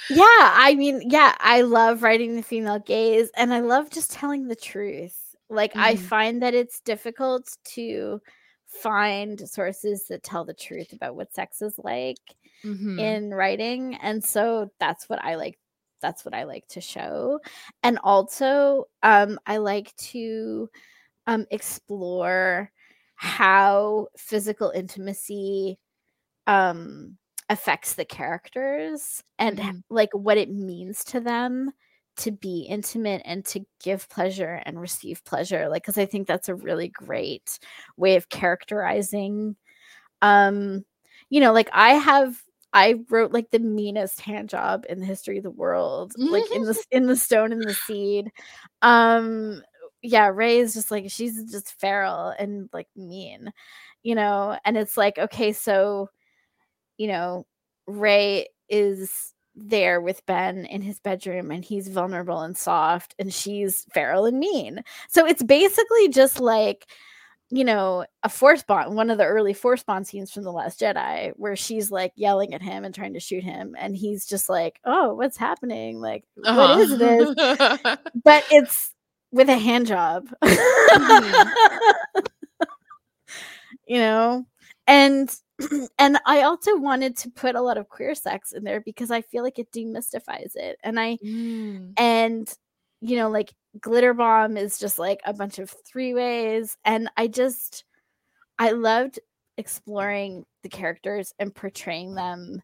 Yeah, I mean, yeah, I love writing the female gaze, and I love just telling the truth. Like, mm. I find that it's difficult to find sources that tell the truth about what sex is like mm-hmm. in writing, and so that's what I like. That's what I like to show. And also, um, I like to... Um, explore how physical intimacy um, affects the characters and mm-hmm. like what it means to them to be intimate and to give pleasure and receive pleasure. Like, because I think that's a really great way of characterizing. Um, you know, like I have, I wrote like the meanest hand job in the history of the world, like in the in the stone and the seed. Um, Yeah, Rey is just like, she's just feral and like mean, you know. And it's like, okay, so, you know, Rey is there with Ben in his bedroom, and he's vulnerable and soft, and she's feral and mean. So it's basically just like, you know, a force bond, one of the early force bond scenes from The Last Jedi, where she's like yelling at him and trying to shoot him, and he's just like, oh, what's happening? Like, uh-huh. what is this? But it's with a hand job. Mm-hmm. You know? And and I also wanted to put a lot of queer sex in there because I feel like it demystifies it. And I mm. and you know, like Glitter Bomb is just like a bunch of three ways. And I just I loved exploring the characters and portraying them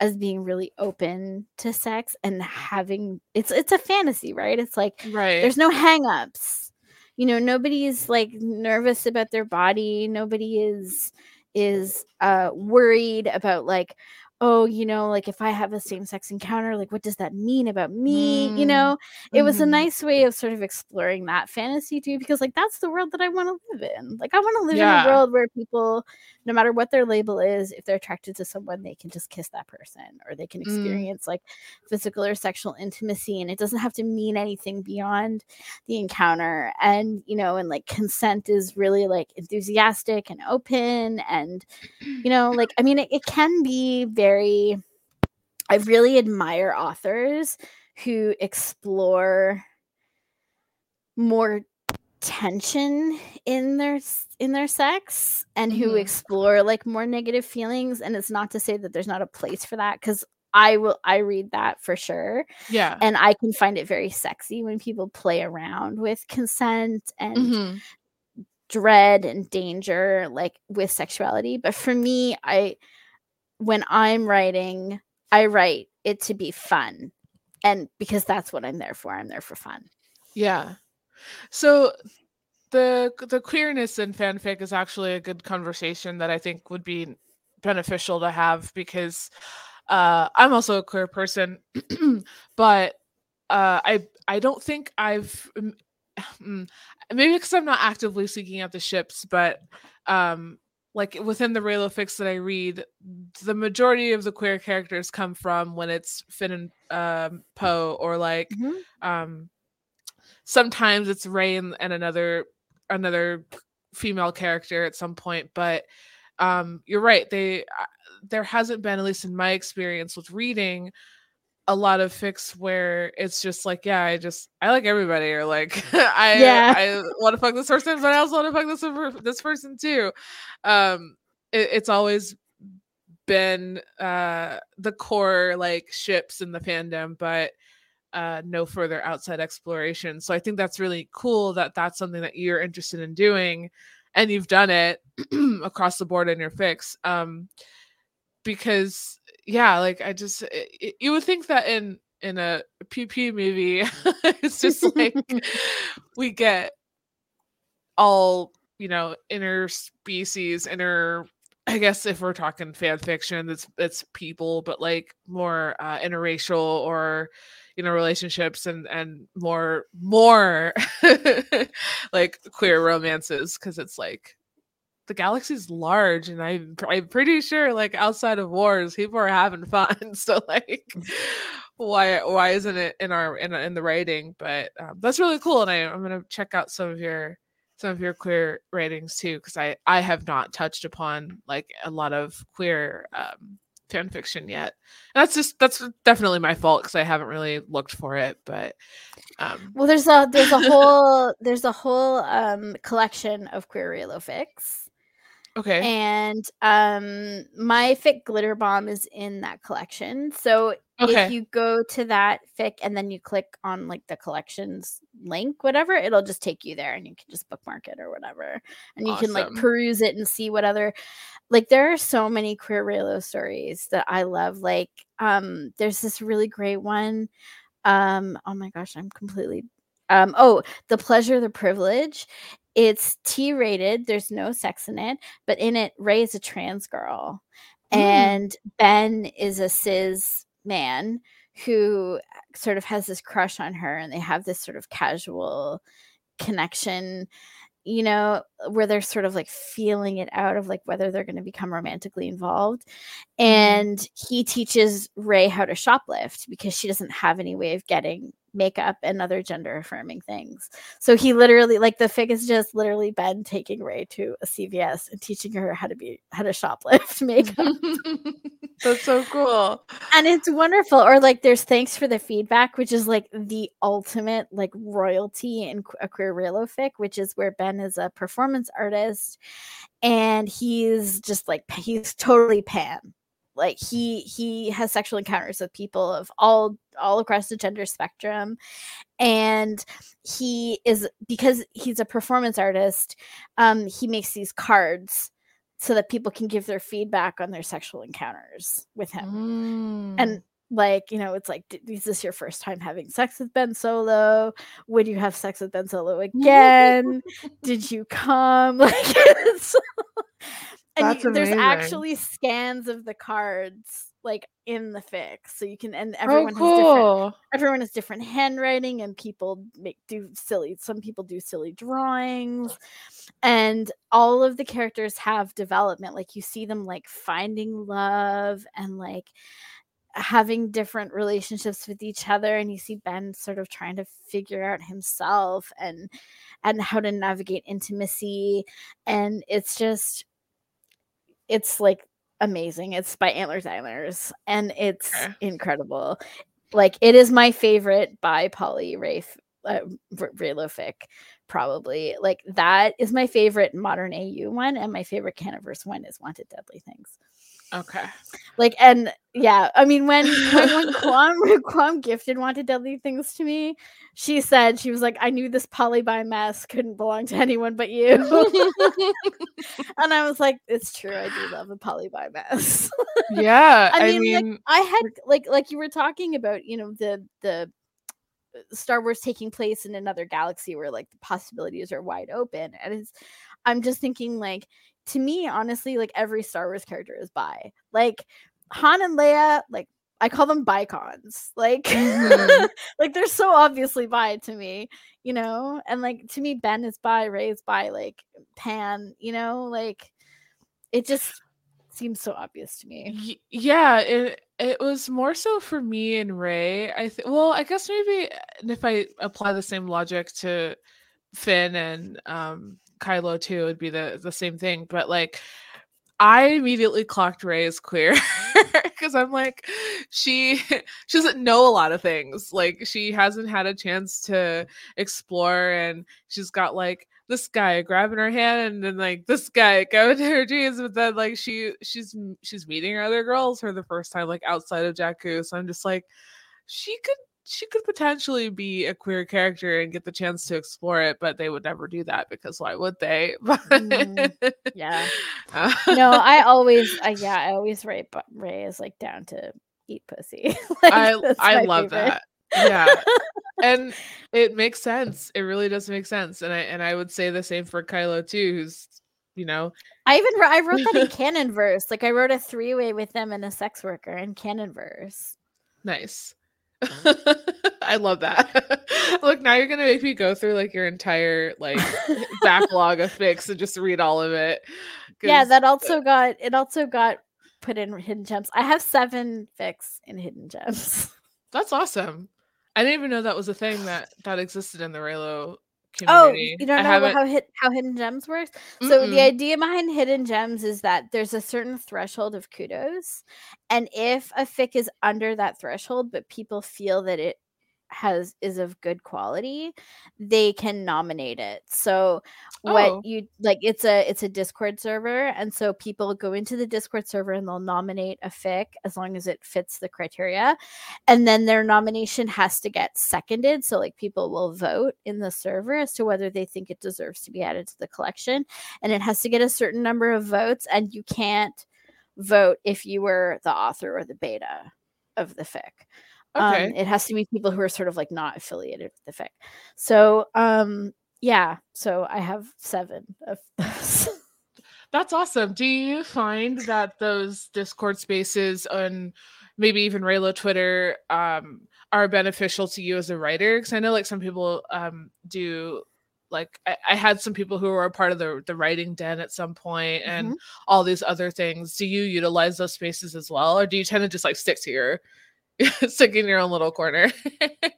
as being really open to sex and having it's it's a fantasy, right? It's like right. there's no hang-ups. You know, nobody's like nervous about their body. Nobody is is uh, worried about like, oh, you know, like if I have a same-sex encounter, like what does that mean about me? Mm. You know, it mm-hmm. was a nice way of sort of exploring that fantasy too, because like that's the world that I want to live in. Like I want to live yeah. in a world where people, no matter what their label is, if they're attracted to someone, they can just kiss that person, or they can experience mm. like physical or sexual intimacy, and it doesn't have to mean anything beyond the encounter. And, you know, and like consent is really like enthusiastic and open, and, you know, like, I mean, it, it can be very Very, I really admire authors who explore more tension in their in their sex and who mm-hmm. explore like more negative feelings. And it's not to say that there's not a place for that, because I will I read that for sure. Yeah. And I can find it very sexy when people play around with consent and mm-hmm. dread and danger, like with sexuality. But for me, I when I'm writing, I write it to be fun. And because that's what I'm there for. I'm there for fun. Yeah. So the the queerness in fanfic is actually a good conversation that I think would be beneficial to have, because uh, I'm also a queer person, but uh, I I don't think I've maybe because I'm not actively seeking out the ships, but um like within the Reylo fix that I read, the majority of the queer characters come from when it's Finn and um, Poe, or like mm-hmm. um, sometimes it's Rey and, and another another female character at some point. But um, you're right; they there hasn't been, at least in my experience with reading, a lot of fix where it's just like, yeah, I just I like everybody, or like I yeah. I want to fuck this person, but I also want to fuck this this person too. Um, it, it's always been uh the core like ships in the fandom, but uh no further outside exploration. So I think that's really cool that that's something that you're interested in doing, and you've done it across the board in your fix. Um, because. Yeah, like I just, it, it, you would think that in in a P P movie, it's just like we get all, you know, interspecies, inter. I guess if we're talking fan fiction, that's that's people, but like more uh, interracial or, you know, relationships and and more more like queer romances, because it's like. The galaxy's large, and I, I'm pretty sure, like outside of wars, people are having fun. So, like, why, why isn't it in our in in the writing? But um, that's really cool, and I, I'm gonna check out some of your some of your queer writings too, because I, I have not touched upon like a lot of queer um, fan fiction yet. And that's just that's definitely my fault, because I haven't really looked for it. But um. well, there's a there's a whole there's a whole um, collection of queer Reylo fics. Okay. And um, my fic Glitter Bomb is in that collection. So okay. if you go to that fic and then you click on like the collections link, whatever, it'll just take you there, and you can just bookmark it or whatever. And awesome. You can like peruse it and see what other, like there are so many queer Reylo stories that I love. Like um, there's this really great one. Um, oh my gosh, I'm completely, um, oh, The Pleasure, The Privilege. It's T-rated. There's no sex in it, but in it, Rey is a trans girl, mm. and Ben is a cis man who sort of has this crush on her, and they have this sort of casual connection. you know, where they're sort of like feeling it out of like whether they're going to become romantically involved. And he teaches Rey how to shoplift because she doesn't have any way of getting makeup and other gender affirming things. So he literally, like, the fic is just literally Ben taking Rey to a C V S and teaching her how to be how to shoplift makeup. That's so cool. And it's wonderful. Or like there's Thanks for the Feedback, which is like the ultimate like royalty in a queer Reylo fic, which is where Ben is a performance artist and he's just like, he's totally pan. Like he he has sexual encounters with people of all all across the gender spectrum, and he is, because he's a performance artist, um, he makes these cards so that people can give their feedback on their sexual encounters with him. Mm. And like, you know, it's like, is this your first time having sex with Ben Solo? Would you have sex with Ben Solo again? Did you come? Like it's And That's you, there's actually scans of the cards like in the fic, so you can, and everyone oh, cool. has different, everyone has different handwriting, and people make do silly. Some people do silly drawings, and all of the characters have development. Like you see them like finding love and like having different relationships with each other, and you see Ben sort of trying to figure out himself and and how to navigate intimacy, and it's just. It's like amazing. It's by Antlers Islanders, and it's yeah. incredible. Like it is my favorite by Polly Rey uh, Reylo fic, probably. Like that is my favorite modern A U one, and my favorite Canniverse one is Wanted Deadly Things. Okay. Like and yeah, I mean when when, when Qualm Qualm gifted Wanted Deadly Things to me, she said she was like, I knew this poly-bi mess couldn't belong to anyone but you. And I was like, it's true, I do love a poly-bi mess. Yeah. I mean, I, mean like, I had like like you were talking about, you know, the the Star Wars taking place in another galaxy where like the possibilities are wide open. And it's I'm just thinking like to me, honestly, like every Star Wars character is bi. Like Han and Leia, like I call them bicons. Like, mm-hmm. like they're so obviously bi to me, you know. And like to me, Ben is bi, Rey is bi, like Pan, you know. Like it just seems so obvious to me. Y- yeah, it it was more so for me and Rey. I th- well, I guess maybe if I apply the same logic to Finn and um. Kylo too would be the the same thing, but like I immediately clocked Rey as queer because I'm like she she doesn't know a lot of things, like she hasn't had a chance to explore, and she's got like this guy grabbing her hand and then like this guy going to her jeans, but then like she she's she's meeting her other girls for the first time like outside of Jakku, so I'm just like she could she could potentially be a queer character and get the chance to explore it, but they would never do that because why would they? mm, yeah. Uh. No, I always, uh, yeah, I always write, but Rey is like down to eat pussy. Like, I I love favorite. That. Yeah. And it makes sense. It really does make sense. And I, and I would say the same for Kylo too, who's, you know, I even, I wrote that in Canonverse. Like I wrote a three way with them and a sex worker in Canonverse. Nice. I love that. Look, now you're gonna make me go through like your entire like backlog of fics and just read all of it. Yeah, that also got it also got put in Hidden Gems. I have seven fics in Hidden Gems. That's awesome. I didn't even know that was a thing that that existed in the Reylo community. Oh, you don't know how hit, how Hidden Gems works? Mm-mm. So the idea behind Hidden Gems is that there's a certain threshold of kudos, and if a fic is under that threshold, but people feel that it has is of good quality, they can nominate it. So what oh. you like, it's a it's a Discord server, and so people go into the Discord server and they'll nominate a fic as long as it fits the criteria, and then their nomination has to get seconded. So like people will vote in the server as to whether they think it deserves to be added to the collection, and it has to get a certain number of votes, and you can't vote if you were the author or the beta of the fic. Okay. Um, it has to be people who are sort of like not affiliated with the fic. So, um, yeah. So I have seven of those. That's awesome. Do you find that those Discord spaces on maybe even Reylo Twitter um, are beneficial to you as a writer? Because I know like some people um, do like I, I had some people who were a part of the, the writing den at some point and mm-hmm. all these other things. Do you utilize those spaces as well? Or do you tend to just like stick to your, stick in your own little corner?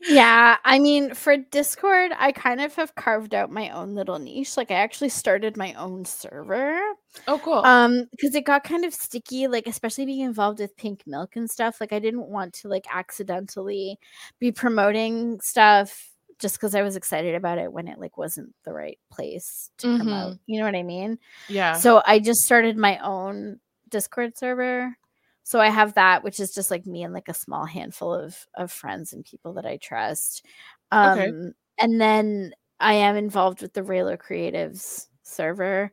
Yeah. I mean, for Discord, I kind of have carved out my own little niche. Like I actually started my own server. Oh, cool. Um, because it got kind of sticky, like especially being involved with Pink Milk and stuff. Like I didn't want to like accidentally be promoting stuff just because I was excited about it when it like wasn't the right place to mm-hmm. promote. You know what I mean? Yeah. So I just started my own Discord server. So I have that, which is just like me and like a small handful of of friends and people that I trust. Um, okay. And then I am involved with the Reylo Creatives server.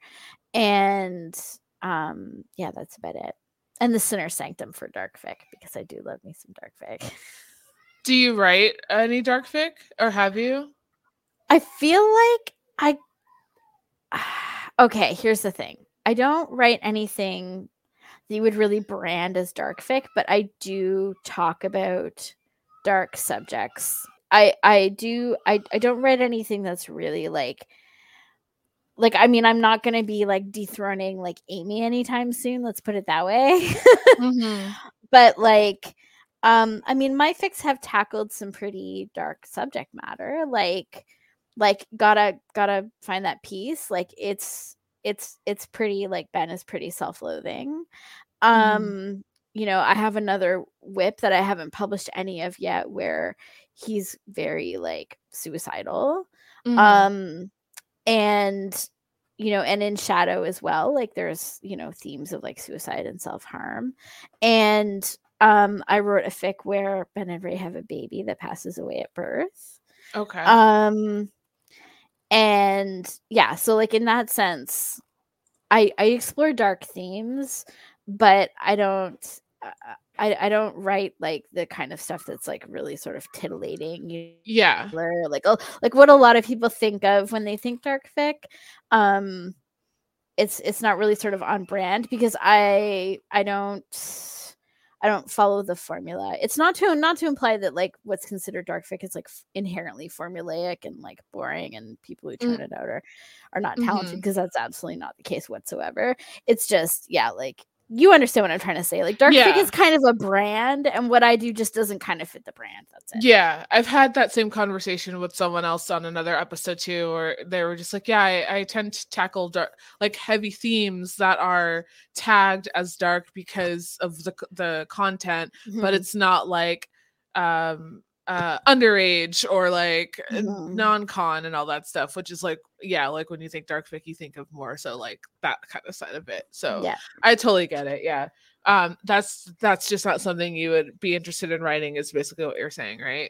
And um, yeah, that's about it. And the Sinner Sanctum for Dark Fic, because I do love me some Dark Fic. Do you write any dark fic, or have you? I feel like I... Okay, here's the thing. I don't write anything that you would really brand as dark fic, but I do talk about dark subjects. I, I do... I, I don't write anything that's really like... Like, I mean, I'm not going to be like dethroning like Amy anytime soon. Let's put it that way. mm-hmm. But like... Um, I mean, my fics have tackled some pretty dark subject matter, like, like gotta gotta find that peace. Like it's it's it's pretty like Ben is pretty self-loathing. Um, mm. You know, I have another whip that I haven't published any of yet, where he's very like suicidal, mm. um, and you know, and in Shadow as well. Like there's you know themes of like suicide and self-harm, and Um, I wrote a fic where Ben and Rey have a baby that passes away at birth. Okay. Um, and yeah, so like in that sense, I I explore dark themes, but I don't uh, I I don't write like the kind of stuff that's like really sort of titillating. You yeah. Know, like oh, like what a lot of people think of when they think dark fic. Um, it's it's not really sort of on brand because I I don't. I don't follow the formula. It's not to not to imply that like what's considered dark fic is like f- inherently formulaic and like boring, and people who turn mm. it out are are not talented, because mm-hmm. that's absolutely not the case whatsoever. It's just yeah, like you understand what I'm trying to say. Like dark yeah. fic is kind of a brand, and what I do just doesn't kind of fit the brand. That's it. Yeah, I've had that same conversation with someone else on another episode too, where they were just like, yeah, I, I tend to tackle dark, like heavy themes that are tagged as dark because of the the content, mm-hmm. but it's not like um uh underage or like mm-hmm. non-con and all that stuff, which is like yeah like when you think dark fic you think of more so like that kind of side of it. So yeah. I totally get it. Yeah um that's that's just not something you would be interested in writing, is basically what you're saying, right?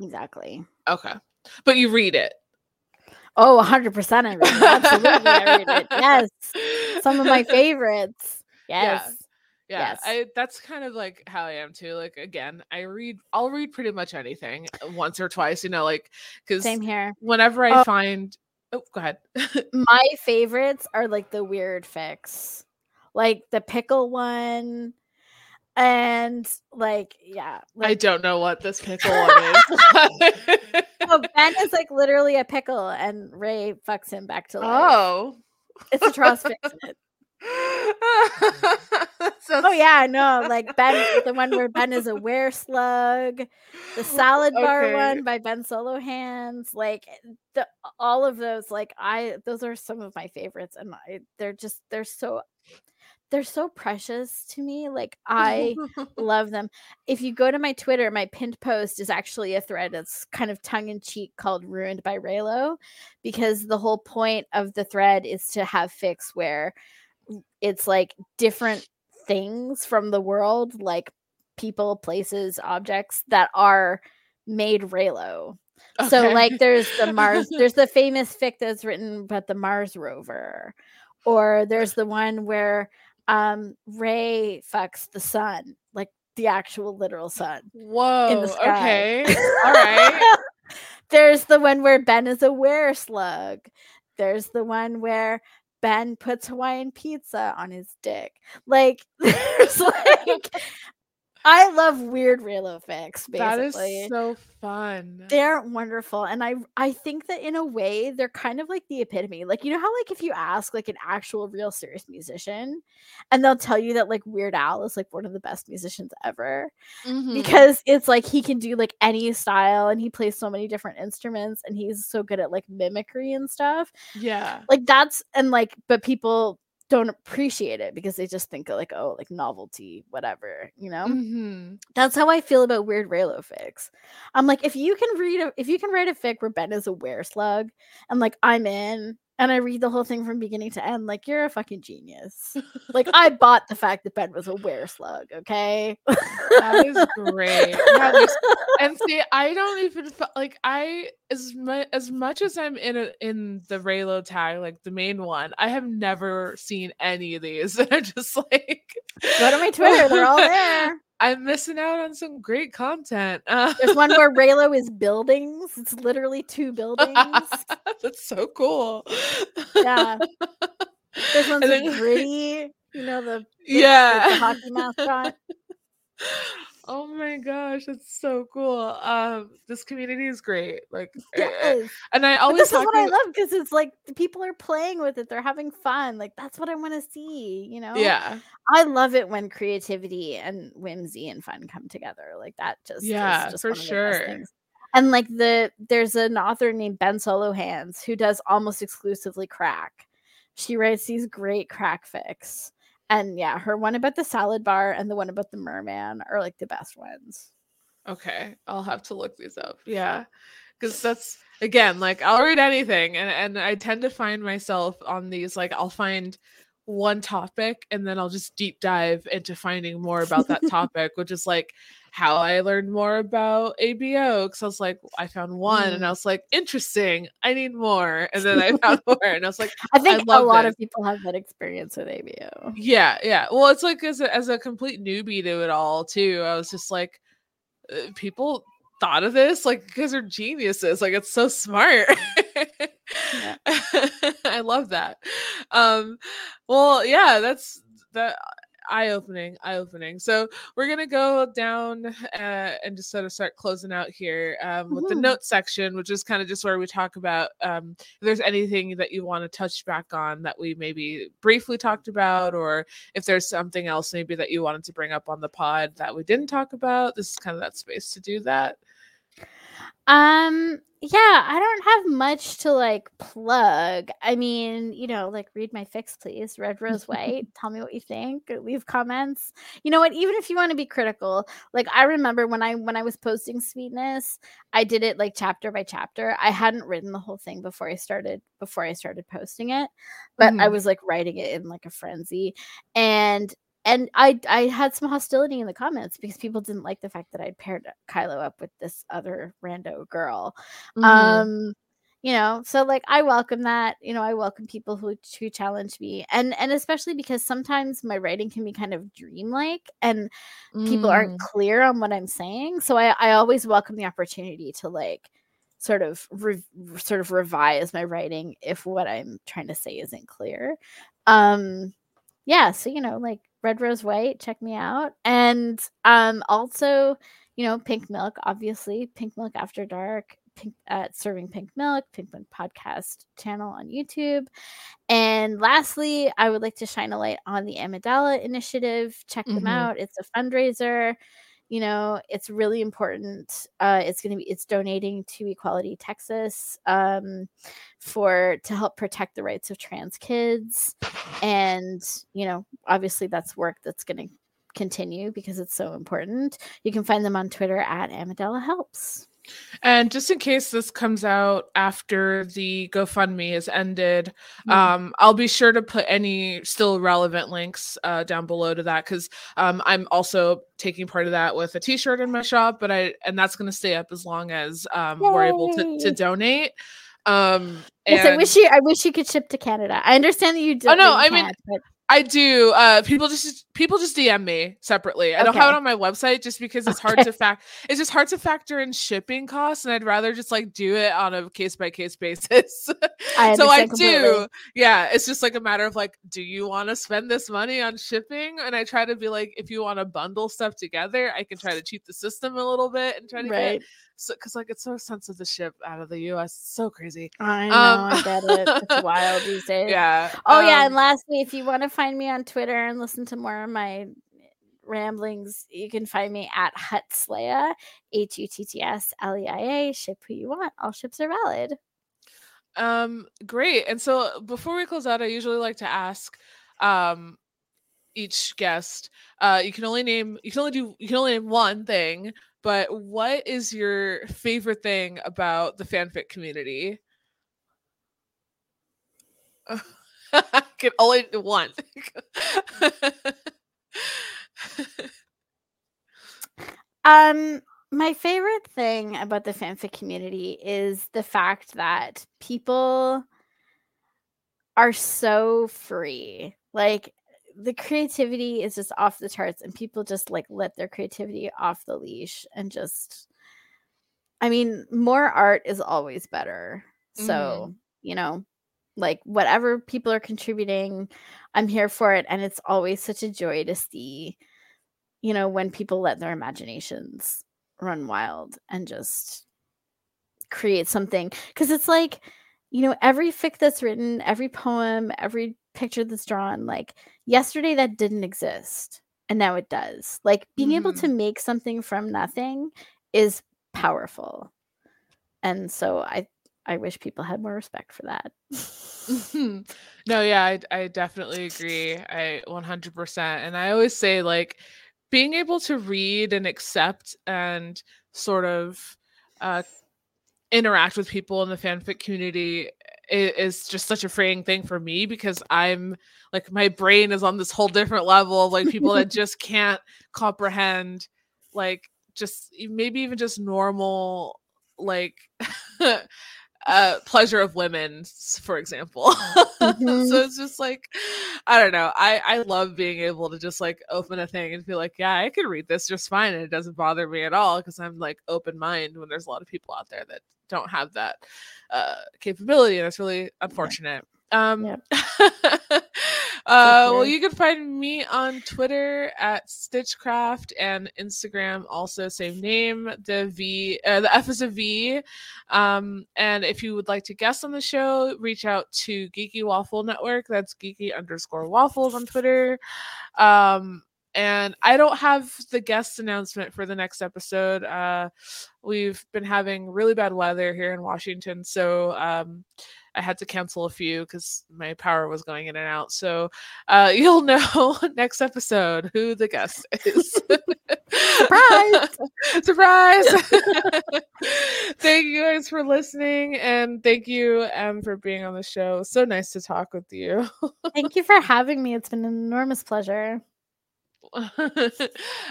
Exactly. Okay, but you read it. Oh, one hundred percent I read it. Absolutely. I read it. Yes, some of my favorites. Yes, yeah. Yeah, yes. I, that's kind of like how I am too. Like, again, I read, I'll read pretty much anything once or twice, you know, like, because same here. Whenever I oh. find, oh, go ahead. My favorites are like the weird fics, like the pickle one. And like, yeah. Like... I don't know what this pickle one is. Oh, Ben is like literally a pickle and Rey fucks him back to life. Oh. It's a Tross fic, isn't it? So oh yeah, no, like Ben, the one where Ben is a were-slug, the salad bar okay. one by Ben Solo Hands, like the, all of those, like I, those are some of my favorites, and I, they're just they're so they're so precious to me. Like I love them. If you go to my Twitter, my pinned post is actually a thread that's kind of tongue in cheek called "Ruined by Reylo," because the whole point of the thread is to have fics where it's like different things from the world, like people, places, objects that are made Reylo. Okay. So like there's the Mars, there's the famous fic that's written about the Mars rover, or there's the one where um Rey fucks the sun, like the actual literal sun. Whoa. In the sky. Okay. All right. There's the one where Ben is a were-slug. There's the one where Ben puts Hawaiian pizza on his dick. Like, there's like I love weird Reylo facts, basically. That is so fun. They're wonderful. And I I think that in a way, they're kind of like the epitome. Like, you know how, like, if you ask, like, an actual real serious musician, and they'll tell you that, like, Weird Al is, like, one of the best musicians ever. Mm-hmm. Because it's, like, he can do, like, any style, and he plays so many different instruments, and he's so good at, like, mimicry and stuff. Yeah. Like, that's, and, like, but people don't appreciate it because they just think of, like, oh, like, novelty, whatever, you know. Mm-hmm. That's how I feel about weird Reylo fics. I'm like, if you can read a, if you can write a fic where Ben is a were-slug, and, like, I'm in, and I read the whole thing from beginning to end, like, you're a fucking genius. Like, I bought the fact that Ben was a were-slug, okay? That is great. That was, and see, I don't even, like, I, as, mu- as much as I'm in a, in the Reylo tag, like, the main one, I have never seen any of these. And I'm just like, go to my Twitter, they're all there. I'm missing out on some great content. Uh, There's one where Reylo is buildings. It's literally two buildings. That's so cool. Yeah. There's one's then, like, Gritty, you know, the, the, yeah. the, the hockey mascot. Oh my gosh, that's so cool. Um, this community is great. Like, yes. And I always but this talk is what about... I love, because it's like the people are playing with it, they're having fun. Like, that's what I want to see, you know? Yeah. I love it when creativity and whimsy and fun come together. Like, that just yeah, is just for one of sure. the best things. And like the there's an author named Ben Solo Hands who does almost exclusively crack. She writes these great crack fics. And yeah, her one about the salad bar and the one about the merman are like the best ones. Okay, I'll have to look these up. Yeah, because that's, again, like, I'll read anything. And, and I tend to find myself on these, like, I'll find one topic and then I'll just deep dive into finding more about that topic, which is like how I learned more about A B O. Because I was like, I found one mm. and I was like, interesting, I need more. And then I found more and I was like, I think I a lot this. of people have that experience with A B O. Yeah, yeah. Well, it's like as a, as a complete newbie to it all, too. I was just like, uh, people thought of this, like, because they're geniuses. Like, it's so smart. Yeah. I love that. Um, well, yeah, that's that eye-opening, eye-opening. So we're gonna go down uh, and just sort of start closing out here um, with mm-hmm. the note section, which is kind of just where we talk about um, if there's anything that you want to touch back on that we maybe briefly talked about, or if there's something else maybe that you wanted to bring up on the pod that we didn't talk about. This is kind of that space to do that. Um, yeah, I don't have much to, like, plug. I mean, you know, like, read my fix, please. Red Rose White. Tell me what you think. Leave comments. You know what? Even if you want to be critical, like, I remember when I, when I was posting Sweetness, I did it, like, chapter by chapter. I hadn't written the whole thing before I started, before I started posting it, but mm. I was, like, writing it in, like, a frenzy. And And I I had some hostility in the comments because people didn't like the fact that I'd paired Kylo up with this other rando girl. Mm-hmm. Um, you know, so, like, I welcome that. You know, I welcome people who, who challenge me. And, and especially because sometimes my writing can be kind of dreamlike and mm. people aren't clear on what I'm saying. So I, I always welcome the opportunity to, like, sort of re- sort of revise my writing if what I'm trying to say isn't clear. Um, yeah, so, you know, like, Red Rose White, check me out. And um, also, you know, Pink Milk, obviously. Pink Milk After Dark, Pink, uh, Serving Pink Milk, Pink Milk Podcast channel on YouTube. And lastly, I would like to shine a light on the Amidala Initiative. Check them mm-hmm. out. It's a fundraiser. You know, it's really important. Uh, it's going to be, it's donating to Equality Texas um, for, to help protect the rights of trans kids. And, you know, obviously that's work that's going to continue because it's so important. You can find them on Twitter at Amidala Helps. And just in case this comes out after the GoFundMe is ended, mm-hmm. um, I'll be sure to put any still relevant links uh, down below to that, because um, I'm also taking part of that with a t-shirt in my shop, but I and that's going to stay up as long as um, we're able to, to donate. Um, yes, and... I wish you I wish you could ship to Canada. I understand that you. Don't oh no, I mean. But... I do. Uh, people just people just D M me separately. I okay. don't have it on my website just because it's okay. hard to fact. It's just hard to factor in shipping costs, and I'd rather just like do it on a case by case basis. I so I completely. do. Yeah, it's just like a matter of like, do you want to spend this money on shipping? And I try to be like, if you want to bundle stuff together, I can try to cheat the system a little bit and try to right. get. So, because like it's so expensive to ship out of the U S, it's so crazy. I know, um, I bet it. It's wild these days. Yeah. Oh um, yeah, and lastly, if you want to find me on Twitter and listen to more of my ramblings, you can find me at Hutsleia, H U T T S L E I A. Ship who you want. All ships are valid. Um, great. And so before we close out, I usually like to ask, um, each guest, uh, you can only name, you can only do, you can only name one thing. But what is your favorite thing about the fanfic community? I can only do one. um, my favorite thing about the fanfic community is the fact that people are so free. Like, the creativity is just off the charts, and people just like let their creativity off the leash and just, I mean, more art is always better. Mm-hmm. So, you know, like whatever people are contributing, I'm here for it. And it's always such a joy to see, you know, when people let their imaginations run wild and just create something. 'Cause it's like, you know, every fic that's written, every poem, every picture that's drawn, like yesterday that didn't exist and now it does. Like being mm-hmm. able to make something from nothing is powerful, and so i i wish people had more respect for that. No, yeah, I, I definitely agree. I one hundred percent. And I always say, like, being able to read and accept and sort of uh interact with people in the fanfic community is just such a freeing thing for me, because I'm like, my brain is on this whole different level of like people that just can't comprehend, like, just maybe even just normal, like uh pleasure of women, for example. Mm-hmm. So it's just like, I don't know, I I love being able to just like open a thing and feel like, yeah, I could read this just fine and it doesn't bother me at all, because I'm like open mind when there's a lot of people out there that don't have that uh capability, and it's really unfortunate. Yeah. um yeah. uh well, you can find me on Twitter at Stitchcraft and Instagram also same name. The v uh, the F is a V. Um and if you would like to guest on the show, reach out to Geeky Waffle Network. That's geeky underscore waffles on Twitter. um And I don't have the guest announcement for the next episode. Uh, we've been having really bad weather here in Washington, so um, I had to cancel a few because my power was going in and out. So uh, you'll know next episode who the guest is. Surprise! Surprise! Thank you guys for listening, and thank you, Em, for being on the show. So nice to talk with you. Thank you for having me. It's been an enormous pleasure.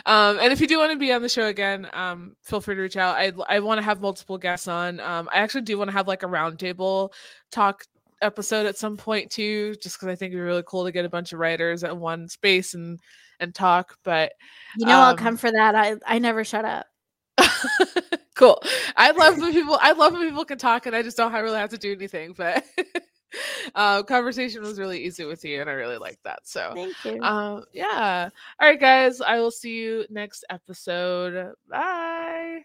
um and if you do want to be on the show again, um feel free to reach out. I I want to have multiple guests on. um I actually do want to have like a roundtable talk episode at some point too, just because I think it'd be really cool to get a bunch of writers at one space and and talk. But you know, um, I'll come for that. I I never shut up. Cool. I love when people I love when people can talk and I just don't really have to do anything. But Uh, conversation was really easy with you, and I really liked that. So thank you. Um, yeah. All right, guys. I will see you next episode. Bye.